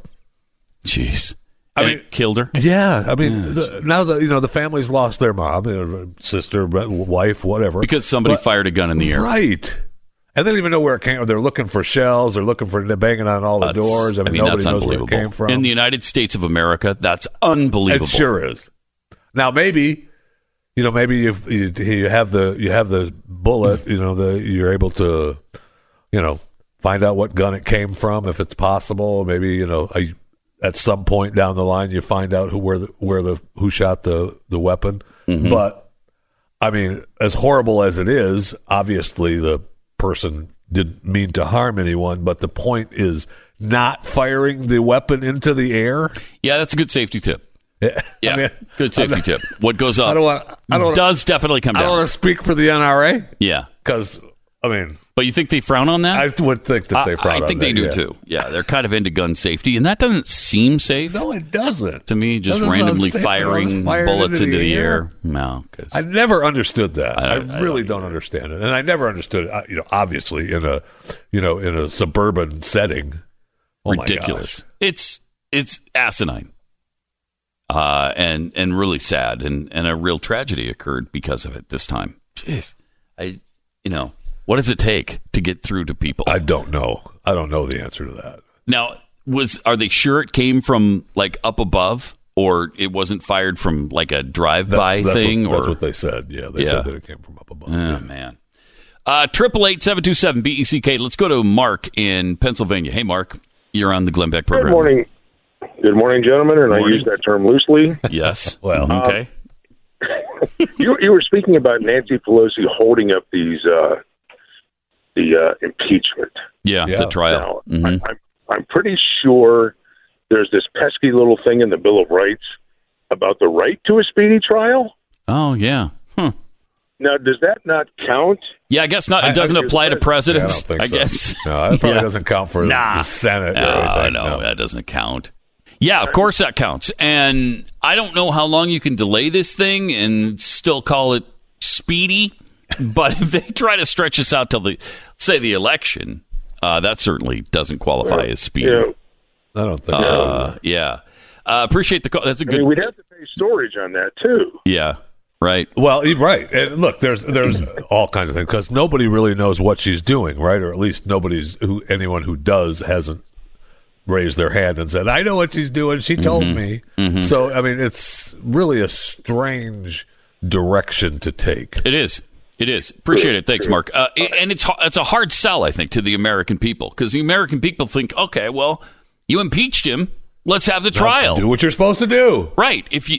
Jeez. I mean, it killed her. Yeah, I mean, now that you know the family's lost their mom, sister, wife, whatever, because somebody fired a gun in the air, right? And they don't even know where it came. They're looking for shells. They're looking for banging on all the doors. I mean, nobody knows where it came from. In the United States of America, that's unbelievable. It sure is. Now, maybe you know, maybe you have the bullet, you know, you're able to, you know, find out what gun it came from if it's possible. Maybe, you know, at some point down the line you find out who shot the weapon. Mm-hmm. But I mean, as horrible as it is, obviously the person didn't mean to harm anyone, but the point is not firing the weapon into the air. Yeah, that's a good safety tip. Yeah, I mean, good safety tip. What goes up does definitely come down. I don't want to speak for the NRA. Yeah. Because, I mean... But you think they frown on that? I would think that they frown on that. I think they do, yeah. too. Yeah, they're kind of into gun safety, and that doesn't seem safe. No, it doesn't. To me, just randomly firing bullets into the air. No, because... I never understood that. I really don't understand it. And I never understood it, you know, obviously, in a suburban setting. Oh, ridiculous. It's asinine. And really sad, and a real tragedy occurred because of it this time. Jeez, what does it take to get through to people? I don't know. I don't know the answer to that. Now, are they sure it came from like up above, or it wasn't fired from like a drive-by thing? That's what they said. Yeah, they said that it came from up above. Oh man, 888-727-BECK. Let's go to Mark in Pennsylvania. Hey, Mark, you're on the Glenn Beck program. Good morning. Good morning, gentlemen, and I use that term loosely. Yes. Well, okay. You were speaking about Nancy Pelosi holding up the impeachment. Yeah, the trial. Now, mm-hmm. I'm pretty sure there's this pesky little thing in the Bill of Rights about the right to a speedy trial. Oh, yeah. Huh. Now, does that not count? Yeah, I guess not. It doesn't apply to presidents, yeah, I guess. No, that probably doesn't count for the Senate. No, that doesn't count. Yeah, of course that counts. And I don't know how long you can delay this thing and still call it speedy. But if they try to stretch this out till the election, that certainly doesn't qualify as speedy. Yeah. I don't think so. Yeah. Appreciate the call. That's a good... I mean, we'd have to pay storage on that, too. Yeah, right. Well, right. And look, there's all kinds of things, because nobody really knows what she's doing, right? Or at least anyone who does hasn't raised their hand and said, I know what she's doing. She told me. Mm-hmm. So, I mean, it's really a strange direction to take. It is. Appreciate it. Thanks, Mark. And it's a hard sell, I think, to the American people, because the American people think, okay, well, you impeached him. Let's have the trial. Do what you're supposed to do. Right. If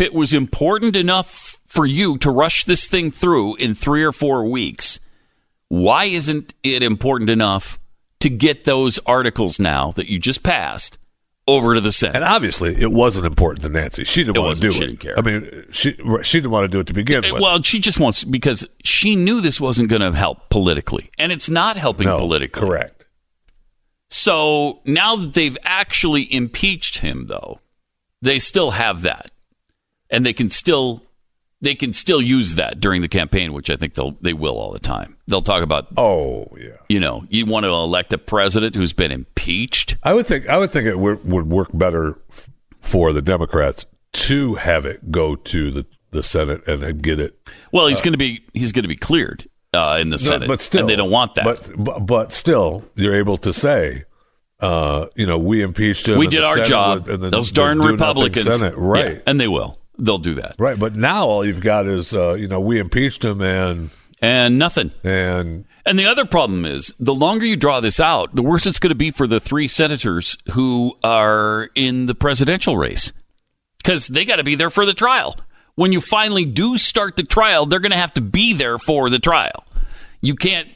it was important enough for you to rush this thing through in 3 or 4 weeks, why isn't it important enough to get those articles now that you just passed over to the Senate? And obviously, it wasn't important to Nancy. She didn't want to do it. She didn't care. I mean, she didn't want to do it to begin with. Well, she just wants, because she knew this wasn't going to help politically. And it's not helping politically. Correct. So now that they've actually impeached him, though, they still have that. And they can still use that during the campaign, which I think they will all the time. They'll talk about, you want to elect a president who's been impeached. I would think it would work better for the Democrats to have it go to the Senate and then get it. Well, he's going to be cleared in the Senate, but still, and they don't want that. But still, you're able to say, we impeached him. We did our job. Those darn Republicans, Senate, right? Yeah, and they will. They'll do that. Right, but now all you've got is, we impeached him and nothing. And the other problem is, the longer you draw this out, the worse it's going to be for the 3 senators who are in the presidential race, because they got to be there for the trial. When you finally do start the trial, they're going to have to be there for the trial. You can't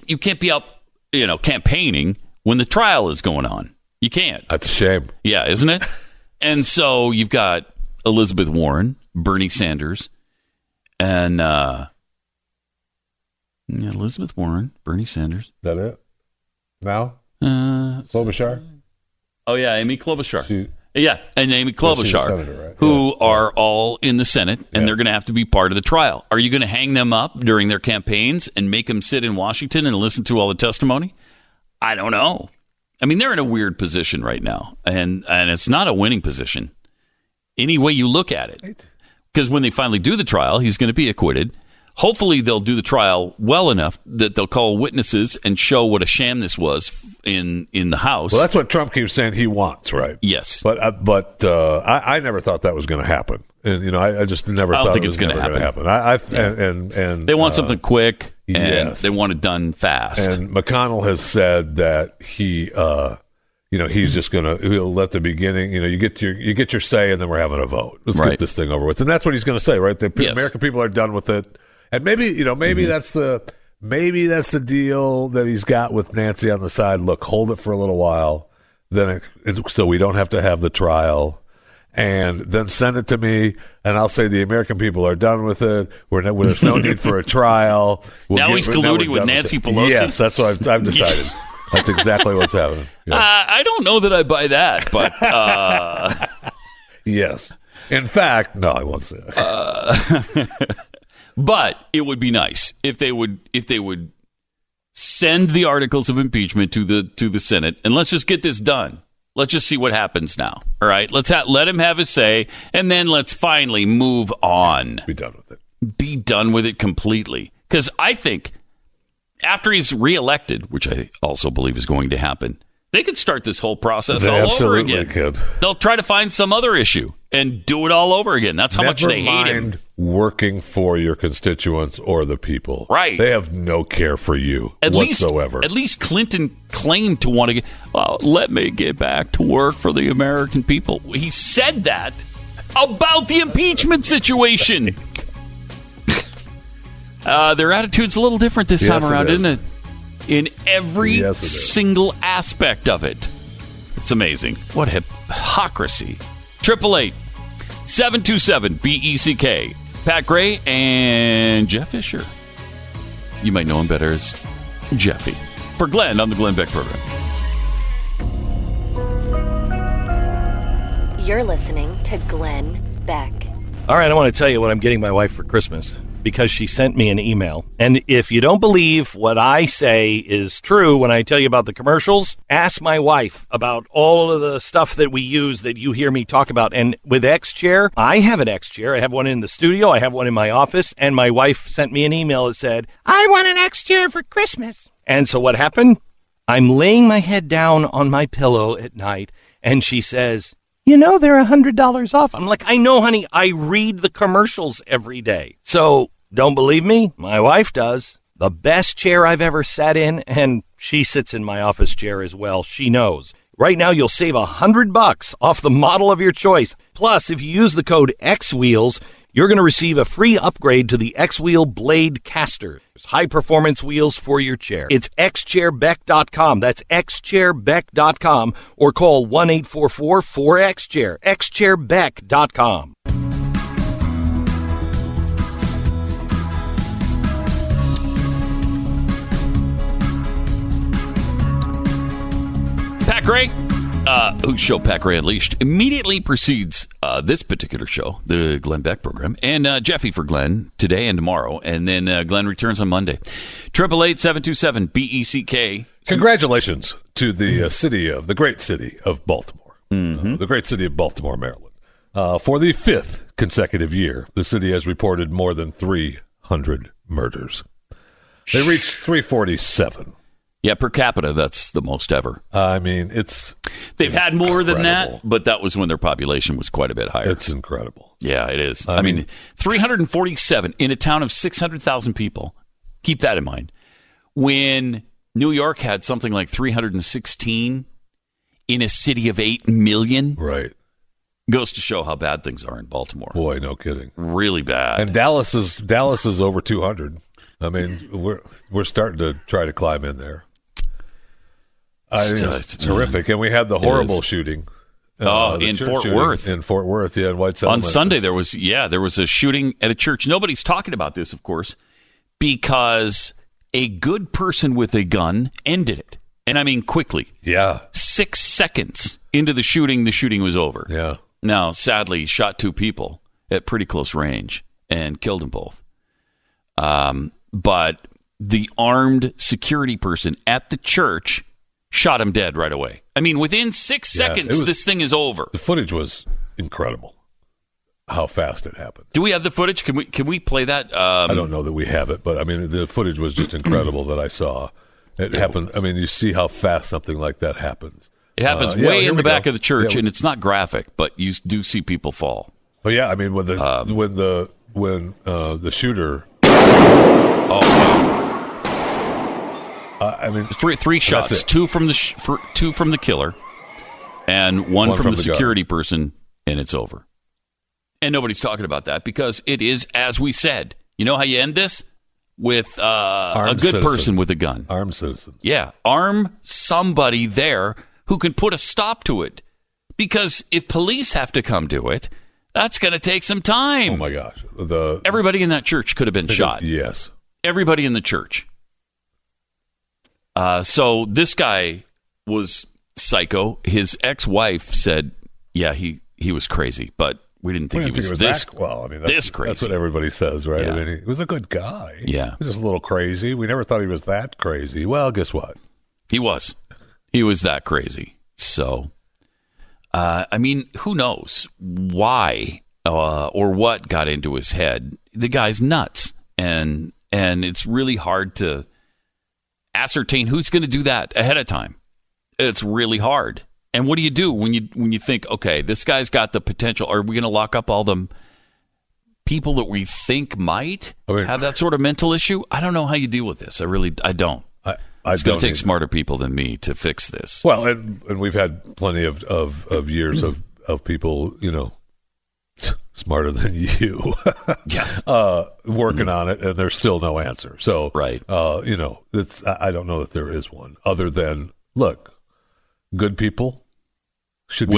be out, campaigning when the trial is going on. You can't. That's a shame. Yeah, isn't it? And so you've got Elizabeth Warren, Bernie Sanders, and Elizabeth Warren, Bernie Sanders. Is that it? Now? Klobuchar? Oh, yeah, Amy Klobuchar. Senator, right? Who are all in the Senate, and they're going to have to be part of the trial. Are you going to hang them up during their campaigns and make them sit in Washington and listen to all the testimony? I don't know. I mean, they're in a weird position right now, and it's not a winning position. Any way you look at it. Because when they finally do the trial, he's going to be acquitted. Hopefully they'll do the trial well enough that they'll call witnesses and show what a sham this was in the House. Well, that's what Trump keeps saying he wants, right? Yes. But I never thought that was going to happen. And, you know, I just never thought it was going to happen. And they want something quick, and they want it done fast. And McConnell has said that he, you know, he's just going to let the beginning, you know, you get your say, and then we're having a vote. Let's get this thing over with. And that's what he's going to say, right? The American people are done with it. And maybe that's the deal that he's got with Nancy on the side. Look, hold it for a little while, then so we don't have to have the trial, and then send it to me, and I'll say the American people are done with it. There's no need for a trial. Now he's colluding with Nancy Pelosi. Yes, that's what I've decided. That's exactly what's happening. Yeah. I don't know that I buy that, but yes, in fact, no, I won't say that. But it would be nice if they would send the articles of impeachment to the Senate, and let's just get this done. Let's just see what happens now. All right, let's let him have his say, and then let's finally move on. Be done with it. Be done with it completely, because I think after he's reelected, which I also believe is going to happen, they could start this whole process all over again. Could. They'll try to find some other issue and do it all over again. That's how much they hate him. Working for your constituents or the people. Right. They have no care for you whatsoever. At least Clinton claimed to want to let me get back to work for the American people. He said that about the impeachment situation. Their attitude's a little different this time around, isn't it? In every single aspect of it. It's amazing. What hypocrisy. 888-727-BECK. Pat Gray and Jeff Fisher. You might know him better as Jeffy. For Glenn on the Glenn Beck Program. You're listening to Glenn Beck. All right, I want to tell you what I'm getting my wife for Christmas, because she sent me an email. And if you don't believe what I say is true when I tell you about the commercials, ask my wife about all of the stuff that we use that you hear me talk about. And with XChair, I have an XChair. I have one in the studio. I have one in my office. And my wife sent me an email that said, I want an XChair for Christmas. And so what happened? I'm laying my head down on my pillow at night, and she says, you know, they're $100 off. I'm like, I know, honey. I read the commercials every day. So don't believe me? My wife does. The best chair I've ever sat in, and she sits in my office chair as well. She knows. Right now, you'll save $100 off the model of your choice. Plus, if you use the code XWheels, you're going to receive a free upgrade to the X-Wheel Blade Caster. There's high-performance wheels for your chair. It's xchairbeck.com. That's xchairbeck.com, or call 1-844-4XChair. xchairbeck.com. Pat Gray, whose show Pat Gray Unleashed immediately precedes this particular show, the Glenn Beck Program, and Jeffy for Glenn today and tomorrow, and then Glenn returns on Monday. 888-727-BECK. Congratulations to the great city of Baltimore, the great city of Baltimore, Maryland. For the fifth consecutive year, the city has reported more than 300 murders. They reached 347. Yeah, per capita, that's the most ever. I mean, they've had more than that, but that was when their population was quite a bit higher. It's incredible. Yeah, it is. I mean, 347 in a town of 600,000 people. Keep that in mind. When New York had something like 316 in a city of 8 million. Right. Goes to show how bad things are in Baltimore. Boy, no kidding. Really bad. And Dallas is over 200. I mean, we're starting to try to climb in there. It's terrific. And we had the horrible shooting. In Fort Worth, in White Settlement. On Sunday, there was a shooting at a church. Nobody's talking about this, of course, because a good person with a gun ended it. And I mean quickly. Yeah. 6 seconds into the shooting was over. Yeah. Now, sadly, he shot two people at pretty close range and killed them both. But the armed security person at the church shot him dead right away. I mean, within 6 seconds, this thing is over. The footage was incredible. how fast it happened. Do we have the footage? Can we play that? I don't know that we have it, but I mean, the footage was just incredible that I saw. It happened. I mean, you see how fast something like that happens. It happens way in the back of the church, and it's not graphic, but you do see people fall. Oh yeah, I mean when the shooter. Oh wow! I mean, three shots, two from the killer, and one from the security person, and it's over. And nobody's talking about that because it is, as we said. You know how you end this? With a good person with a gun. Armed citizens. Yeah. Arm somebody there who can put a stop to it. Because if police have to come do it, that's going to take some time. Oh, my gosh. Everybody in that church could have been shot. Yes. Everybody in the church. So this guy was psycho. His ex-wife said, yeah, he was crazy, but... We didn't think he was this crazy. Well, I mean, that's crazy. That's what everybody says, right? Yeah. I mean, he was a good guy. Yeah. He was just a little crazy. We never thought he was that crazy. Well, guess what? He was. He was that crazy. So, I mean, who knows why or what got into his head? The guy's nuts. And it's really hard to ascertain who's going to do that ahead of time. It's really hard. And what do you do when you think, okay, this guy's got the potential? Are we going to lock up all the people that we think might have that sort of mental issue? I don't know how you deal with this. I don't. It's going to take smarter people than me to fix this. Well, and we've had plenty of years of people, you know, smarter than you, yeah, working on it, and there's still no answer. So, right, you know, it's I don't know that there is one other than look, good people. Should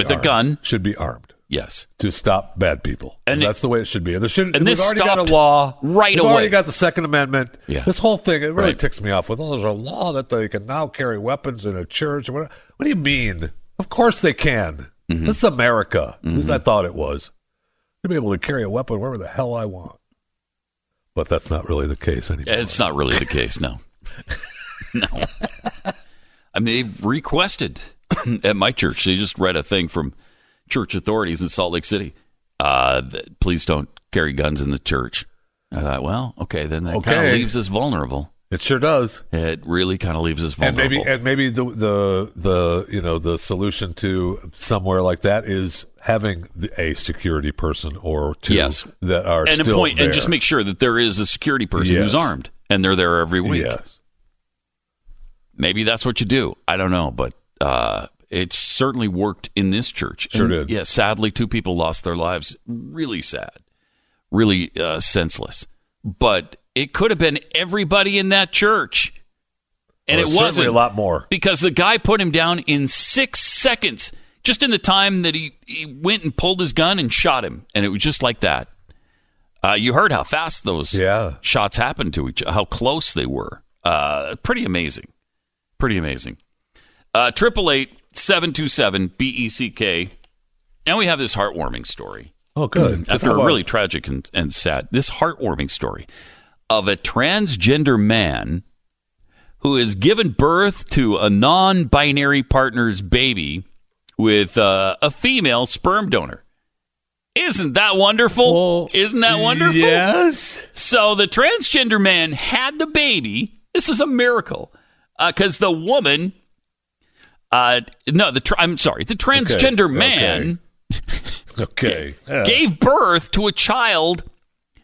be armed. Yes. To stop bad people. And that's the way it should be. And we've already got a law. Right away. We've already got the Second Amendment. Yeah. This whole thing, it really ticks me off with, oh, there's a law that they can now carry weapons in a church. What do you mean? Of course they can. Mm-hmm. This is America. Mm-hmm. At least I thought it was. You'll be able to carry a weapon wherever the hell I want. But that's not really the case anymore. It's not really the case, no. No. I mean, they've requested... At my church, they just read a thing from church authorities in Salt Lake City. That please don't carry guns in the church. I thought, well, okay, then that kind of leaves us vulnerable. It sure does. It really kind of leaves us vulnerable. And maybe the you know the solution to somewhere like that is having a security person or two that are and still there. And just make sure that there is a security person who's armed and they're there every week. Yes. Maybe that's what you do. I don't know, but. It certainly worked in this church. Sure did. Yeah, sadly, 2 people lost their lives. Really sad. Really senseless. But it could have been everybody in that church. And it wasn't. Certainly a lot more. Because the guy put him down in 6 seconds, just in the time that he went and pulled his gun and shot him. And it was just like that. You heard how fast those shots happened to each other, how close they were. Pretty amazing. Pretty amazing. 888-727-BECK. Now we have this heartwarming story. Oh, good. After a really tragic and sad, this heartwarming story of a transgender man who has given birth to a non-binary partner's baby with a female sperm donor. Isn't that wonderful? Well, isn't that wonderful? Yes. So the transgender man had the baby. This is a miracle because the woman... The transgender man gave birth to a child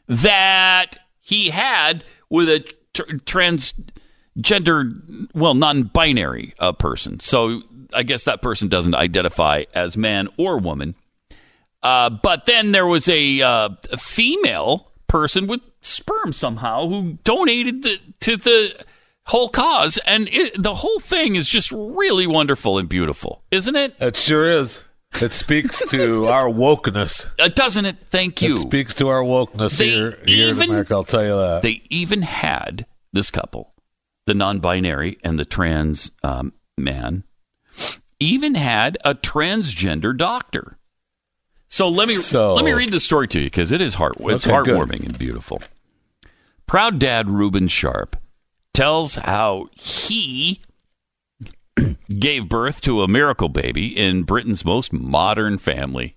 that he had with a transgender, well, non-binary person. So I guess that person doesn't identify as man or woman. But then there was a female person with sperm somehow who donated to the... whole cause, and the whole thing is just really wonderful and beautiful, isn't it? It sure is. It speaks to our wokeness. Doesn't it? Thank you. It speaks to our wokeness here in America, I'll tell you that. They even had this couple, the non-binary and the trans man, even had a transgender doctor. So let me read the story to you because it is heartwarming and beautiful. Proud dad Ruben Sharp tells how he gave birth to a miracle baby in Britain's most modern family.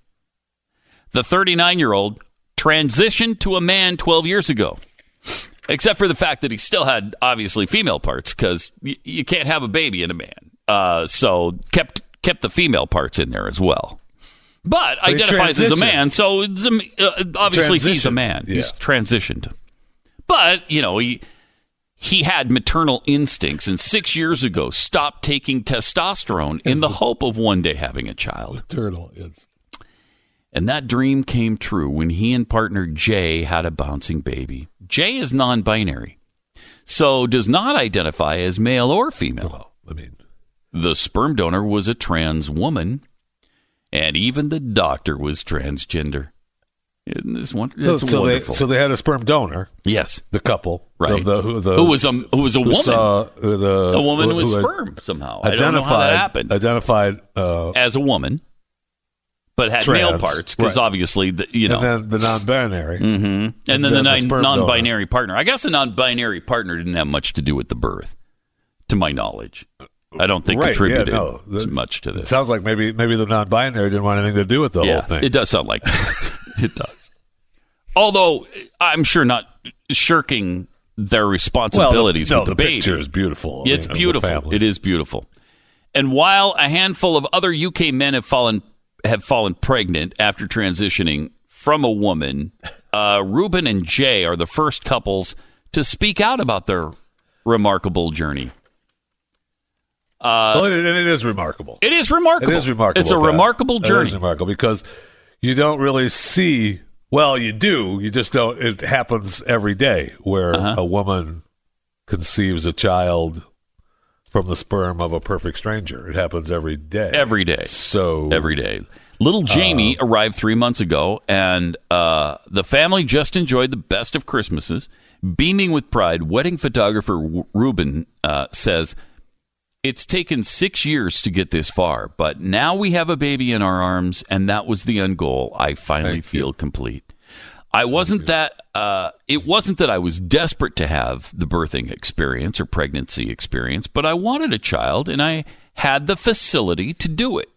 The 39-year-old transitioned to a man 12 years ago, except for the fact that he still had, obviously, female parts, because you can't have a baby in a man. So kept the female parts in there as well. But identifies as a man, so obviously he's a man. Yeah. He's transitioned. But, you know, he had maternal instincts, and 6 years ago stopped taking testosterone in the hope of one day having a child. Maternal instincts. And that dream came true when he and partner Jay had a bouncing baby. Jay is non-binary, so does not identify as male or female. Well, I mean, the sperm donor was a trans woman, and even the doctor was transgender. Isn't this wonderful? So wonderful. So they had a sperm donor. Yes, the couple, right? Of who was a woman. The woman who was sperm somehow. I don't know how that happened. Identified as a woman. But had trans, male parts, because right. Obviously, you know. And then the non-binary. Mm-hmm. And then the non-binary donor. Partner. I guess the non-binary partner didn't have much to do with the birth, to my knowledge. I don't think contributed much to this. It sounds like maybe the non-binary didn't want anything to do with the whole thing. It does sound like that. It does. Although, I'm sure not shirking their responsibilities with the baby. The picture is beautiful. It's beautiful. It is beautiful. And while a handful of other UK men have fallen pregnant after transitioning from a woman, Ruben and Jay are the first couples to speak out about their remarkable journey. It is remarkable. It is remarkable. It is remarkable. It's a remarkable journey. It is remarkable because you don't really see, well, you do, you just don't, it happens every day where a woman conceives a child from the sperm of a perfect stranger. It happens every day. Every day. So every day. Little Jamie arrived 3 months ago, and the family just enjoyed the best of Christmases. Beaming with pride, wedding photographer Ruben says, "It's taken 6 years to get this far, but now we have a baby in our arms, and that was the end goal. I finally feel complete. It wasn't that I was desperate to have the birthing experience or pregnancy experience, but I wanted a child, and I had the facility to do it."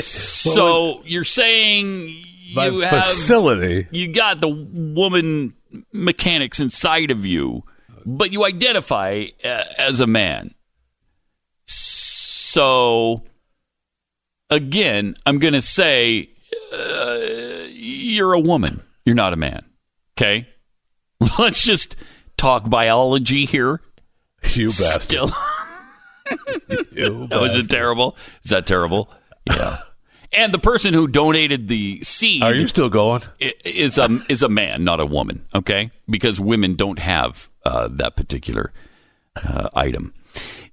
So you're saying you have facility? You got the woman mechanics inside of you, but you identify as a man. So again, I'm going to say, you're a woman. You're not a man. Okay? Let's just talk biology here. You bastard. Still. You bastard. Was it terrible? Is that terrible? Yeah. And the person who donated the seed... Are you still going? ...is a man, not a woman. Okay? Because women don't have that particular item.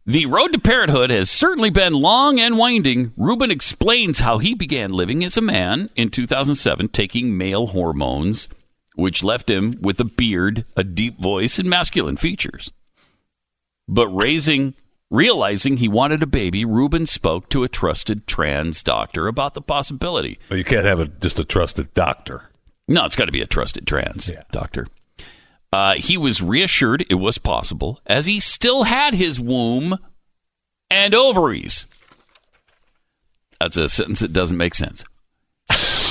The road to parenthood has certainly been long and winding. Ruben explains how he began living as a man in 2007, taking male hormones, which left him with a beard, a deep voice, and masculine features. But realizing he wanted a baby, Ruben spoke to a trusted trans doctor about the possibility. Well, you can't have just a trusted doctor. No, it's got to be a trusted trans doctor. He was reassured it was possible, as he still had his womb and ovaries. That's a sentence that doesn't make sense.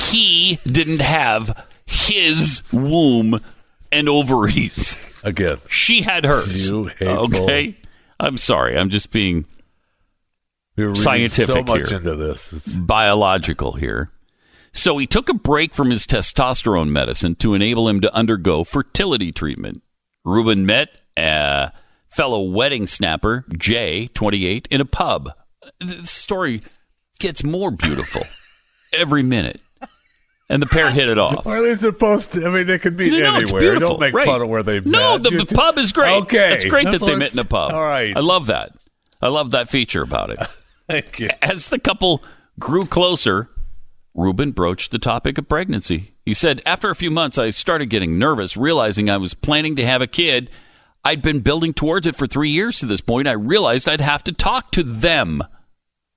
He didn't have his womb and ovaries. Again. She had hers. You hateful. Okay? I'm sorry. I'm just being scientific here. You're reading so much into this. It's biological here. So he took a break from his testosterone medicine to enable him to undergo fertility treatment. Ruben met a fellow wedding snapper, Jay, 28, in a pub. This story gets more beautiful every minute. And the pair hit it off. Are they supposed to? I mean, they could meet anywhere. Don't make fun of where they met. No, the pub is great. Okay. It's great that they met in a pub. All right. I love that. I love that feature about it. Thank you. As the couple grew closer, Ruben broached the topic of pregnancy. He said, "After a few months, I started getting nervous, realizing I was planning to have a kid. I'd been building towards it for 3 years to this point. I realized I'd have to talk to them,"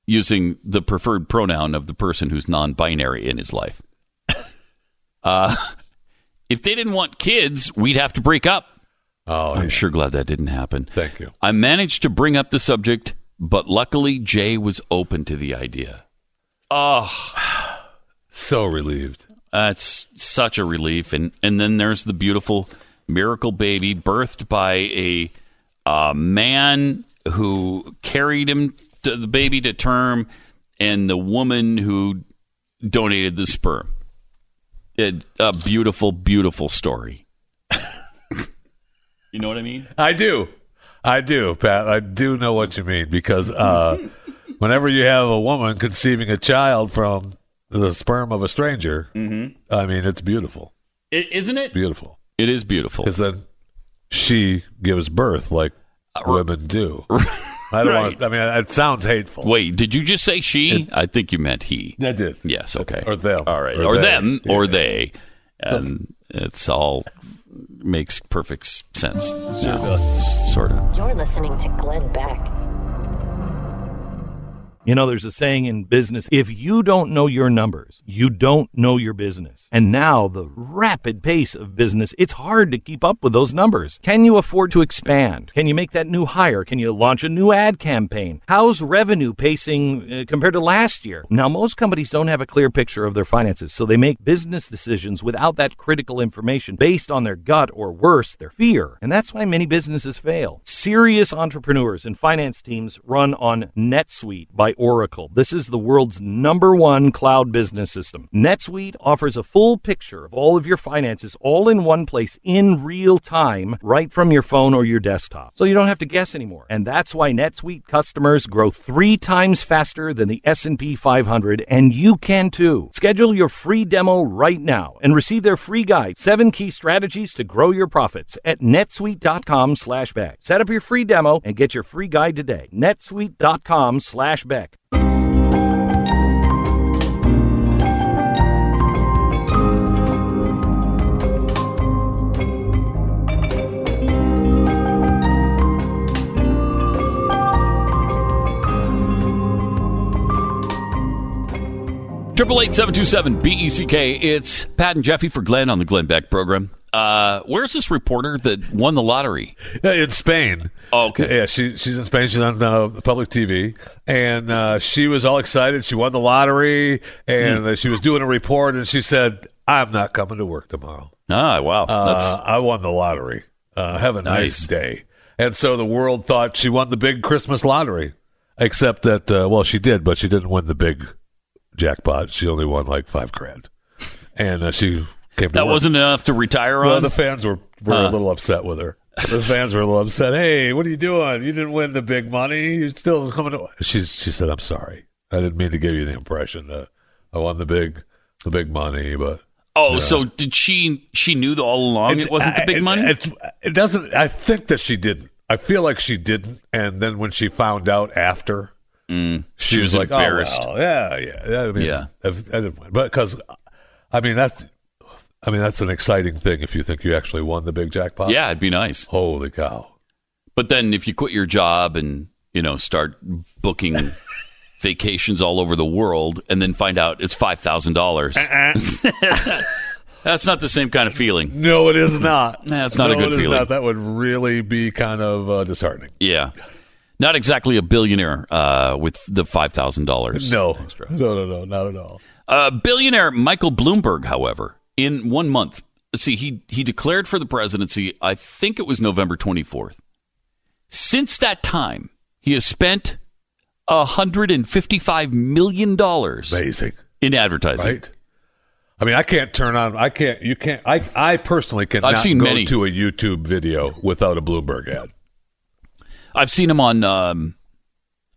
using the preferred pronoun of the person who's non-binary in his life. "If they didn't want kids, we'd have to break up." Oh, I'm sure glad that didn't happen. Thank you. "I managed to bring up the subject, but luckily Jay was open to the idea." Oh, So relieved. It's such a relief. And then there's the beautiful miracle baby birthed by a man who carried him to the baby to term and the woman who donated the sperm. A beautiful, beautiful story. You know what I mean? I do, Pat. I do know what you mean, because whenever you have a woman conceiving a child from the sperm of a stranger, mm-hmm. I mean, it's beautiful. Isn't it? Beautiful. It is beautiful. Because then she gives birth like women do. I don't want to, I mean, it sounds hateful. Wait, did you just say she? I think you meant he. I did. Yes, okay. Or them. All right. Or them, yeah. Or they. And it's all... makes perfect sense. Sure does. Sort of. You're listening to Glenn Beck. You know, there's a saying in business, if you don't know your numbers, you don't know your business. And now the rapid pace of business, it's hard to keep up with those numbers. Can you afford to expand? Can you make that new hire? Can you launch a new ad campaign? How's revenue pacing compared to last year? Now, most companies don't have a clear picture of their finances, so they make business decisions without that critical information based on their gut or worse, their fear. And that's why many businesses fail. Serious entrepreneurs and finance teams run on NetSuite by Oracle. This is the world's #1 cloud business system. NetSuite offers a full picture of all of your finances all in one place in real time, right from your phone or your desktop. So you don't have to guess anymore. And that's why NetSuite customers grow 3 times faster than the S&P 500, and you can too. Schedule your free demo right now and receive their free guide, 7 Key Strategies to Grow Your Profits at netsuite.com/back. Set up your free demo and get your free guide today. netsuite.com/back. Triple 8 727 BECK. It's Pat and Jeffy for Glenn on the Glenn Beck program. Where's this reporter that won the lottery? In Spain. Oh, okay. Yeah, she's in Spain. She's on public TV. And she was all excited. She won the lottery. And she was doing a report. And she said, I'm not coming to work tomorrow. Ah, wow. I won the lottery. Have a nice day. And so the world thought she won the big Christmas lottery. Except that, well, she did, but she didn't win the big jackpot. She only won like $5,000. And she... That work. Wasn't enough to retire on? The fans were a little upset with her. The fans were a little upset. Hey, what are you doing? You didn't win the big money. You're still coming to... She said, I'm sorry. I didn't mean to give you the impression that I won the big money, but... Oh, so did she knew all along it wasn't the big money? It doesn't... I think that she didn't. I feel like she didn't, and then when she found out after, she was like, embarrassed. Oh, wow. Yeah. I mean, yeah. I didn't win. But because, I mean, that's an exciting thing if you think you actually won the big jackpot. Yeah, it'd be nice. Holy cow. But then if you quit your job and, start booking vacations all over the world and then find out it's $5,000. That's not the same kind of feeling. No, it is not. That's not a good feeling. Not. That would really be kind of disheartening. Yeah. Not exactly a billionaire with the $5,000. No. Extra. No, not at all. Billionaire Michael Bloomberg, however... In 1 month, he declared for the presidency, I think it was November 24th. Since that time, he has spent $155 million Amazing. In advertising. Right? I mean, I personally cannot go to a YouTube video without a Bloomberg ad. I've seen him on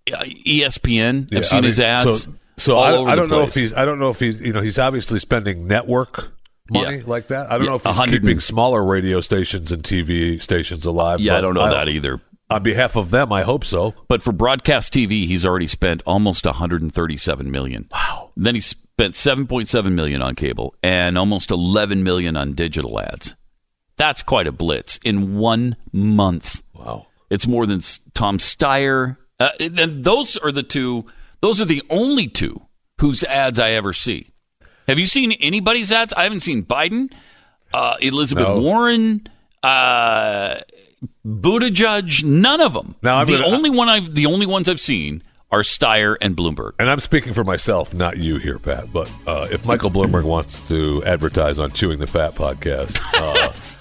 ESPN. Yeah, I've seen his ads. So I don't know if he's obviously spending network money like that. I don't know if he's keeping smaller radio stations and TV stations alive. Yeah, I don't know that either. On behalf of them, I hope so. But for broadcast TV, he's already spent almost $137 million. Wow. Then he spent $7.7 million on cable and almost $11 million on digital ads. That's quite a blitz in 1 month. Wow. It's more than Tom Steyer. And those are the two... Those are the only two whose ads I ever see. Have you seen anybody's ads? I haven't seen Biden, Elizabeth Warren, Buttigieg. None of them. The only ones I've seen are Steyer and Bloomberg. And I'm speaking for myself, not you here, Pat, but if Michael Bloomberg wants to advertise on Chewing the Fat podcast...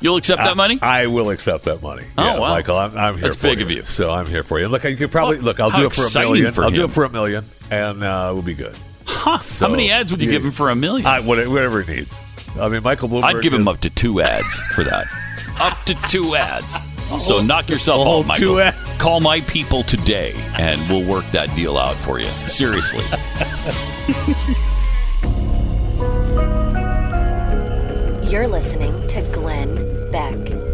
You'll accept that money? I will accept that money. Oh, yeah, wow. Michael, I'm here. That's for big you. Of you. So I'm here for you. Look, you could probably look. I'll do it for $1 million. I'll do it for $1 million, and we'll be good. Huh. So, how many ads would you give him for $1 million? Whatever he needs. I mean, Michael Bloomberg. I'd give him up to 2 ads for that. Up to 2 ads. So knock yourself out, Michael. Call my people today, and we'll work that deal out for you. Seriously. You're listening to Glenn Beck.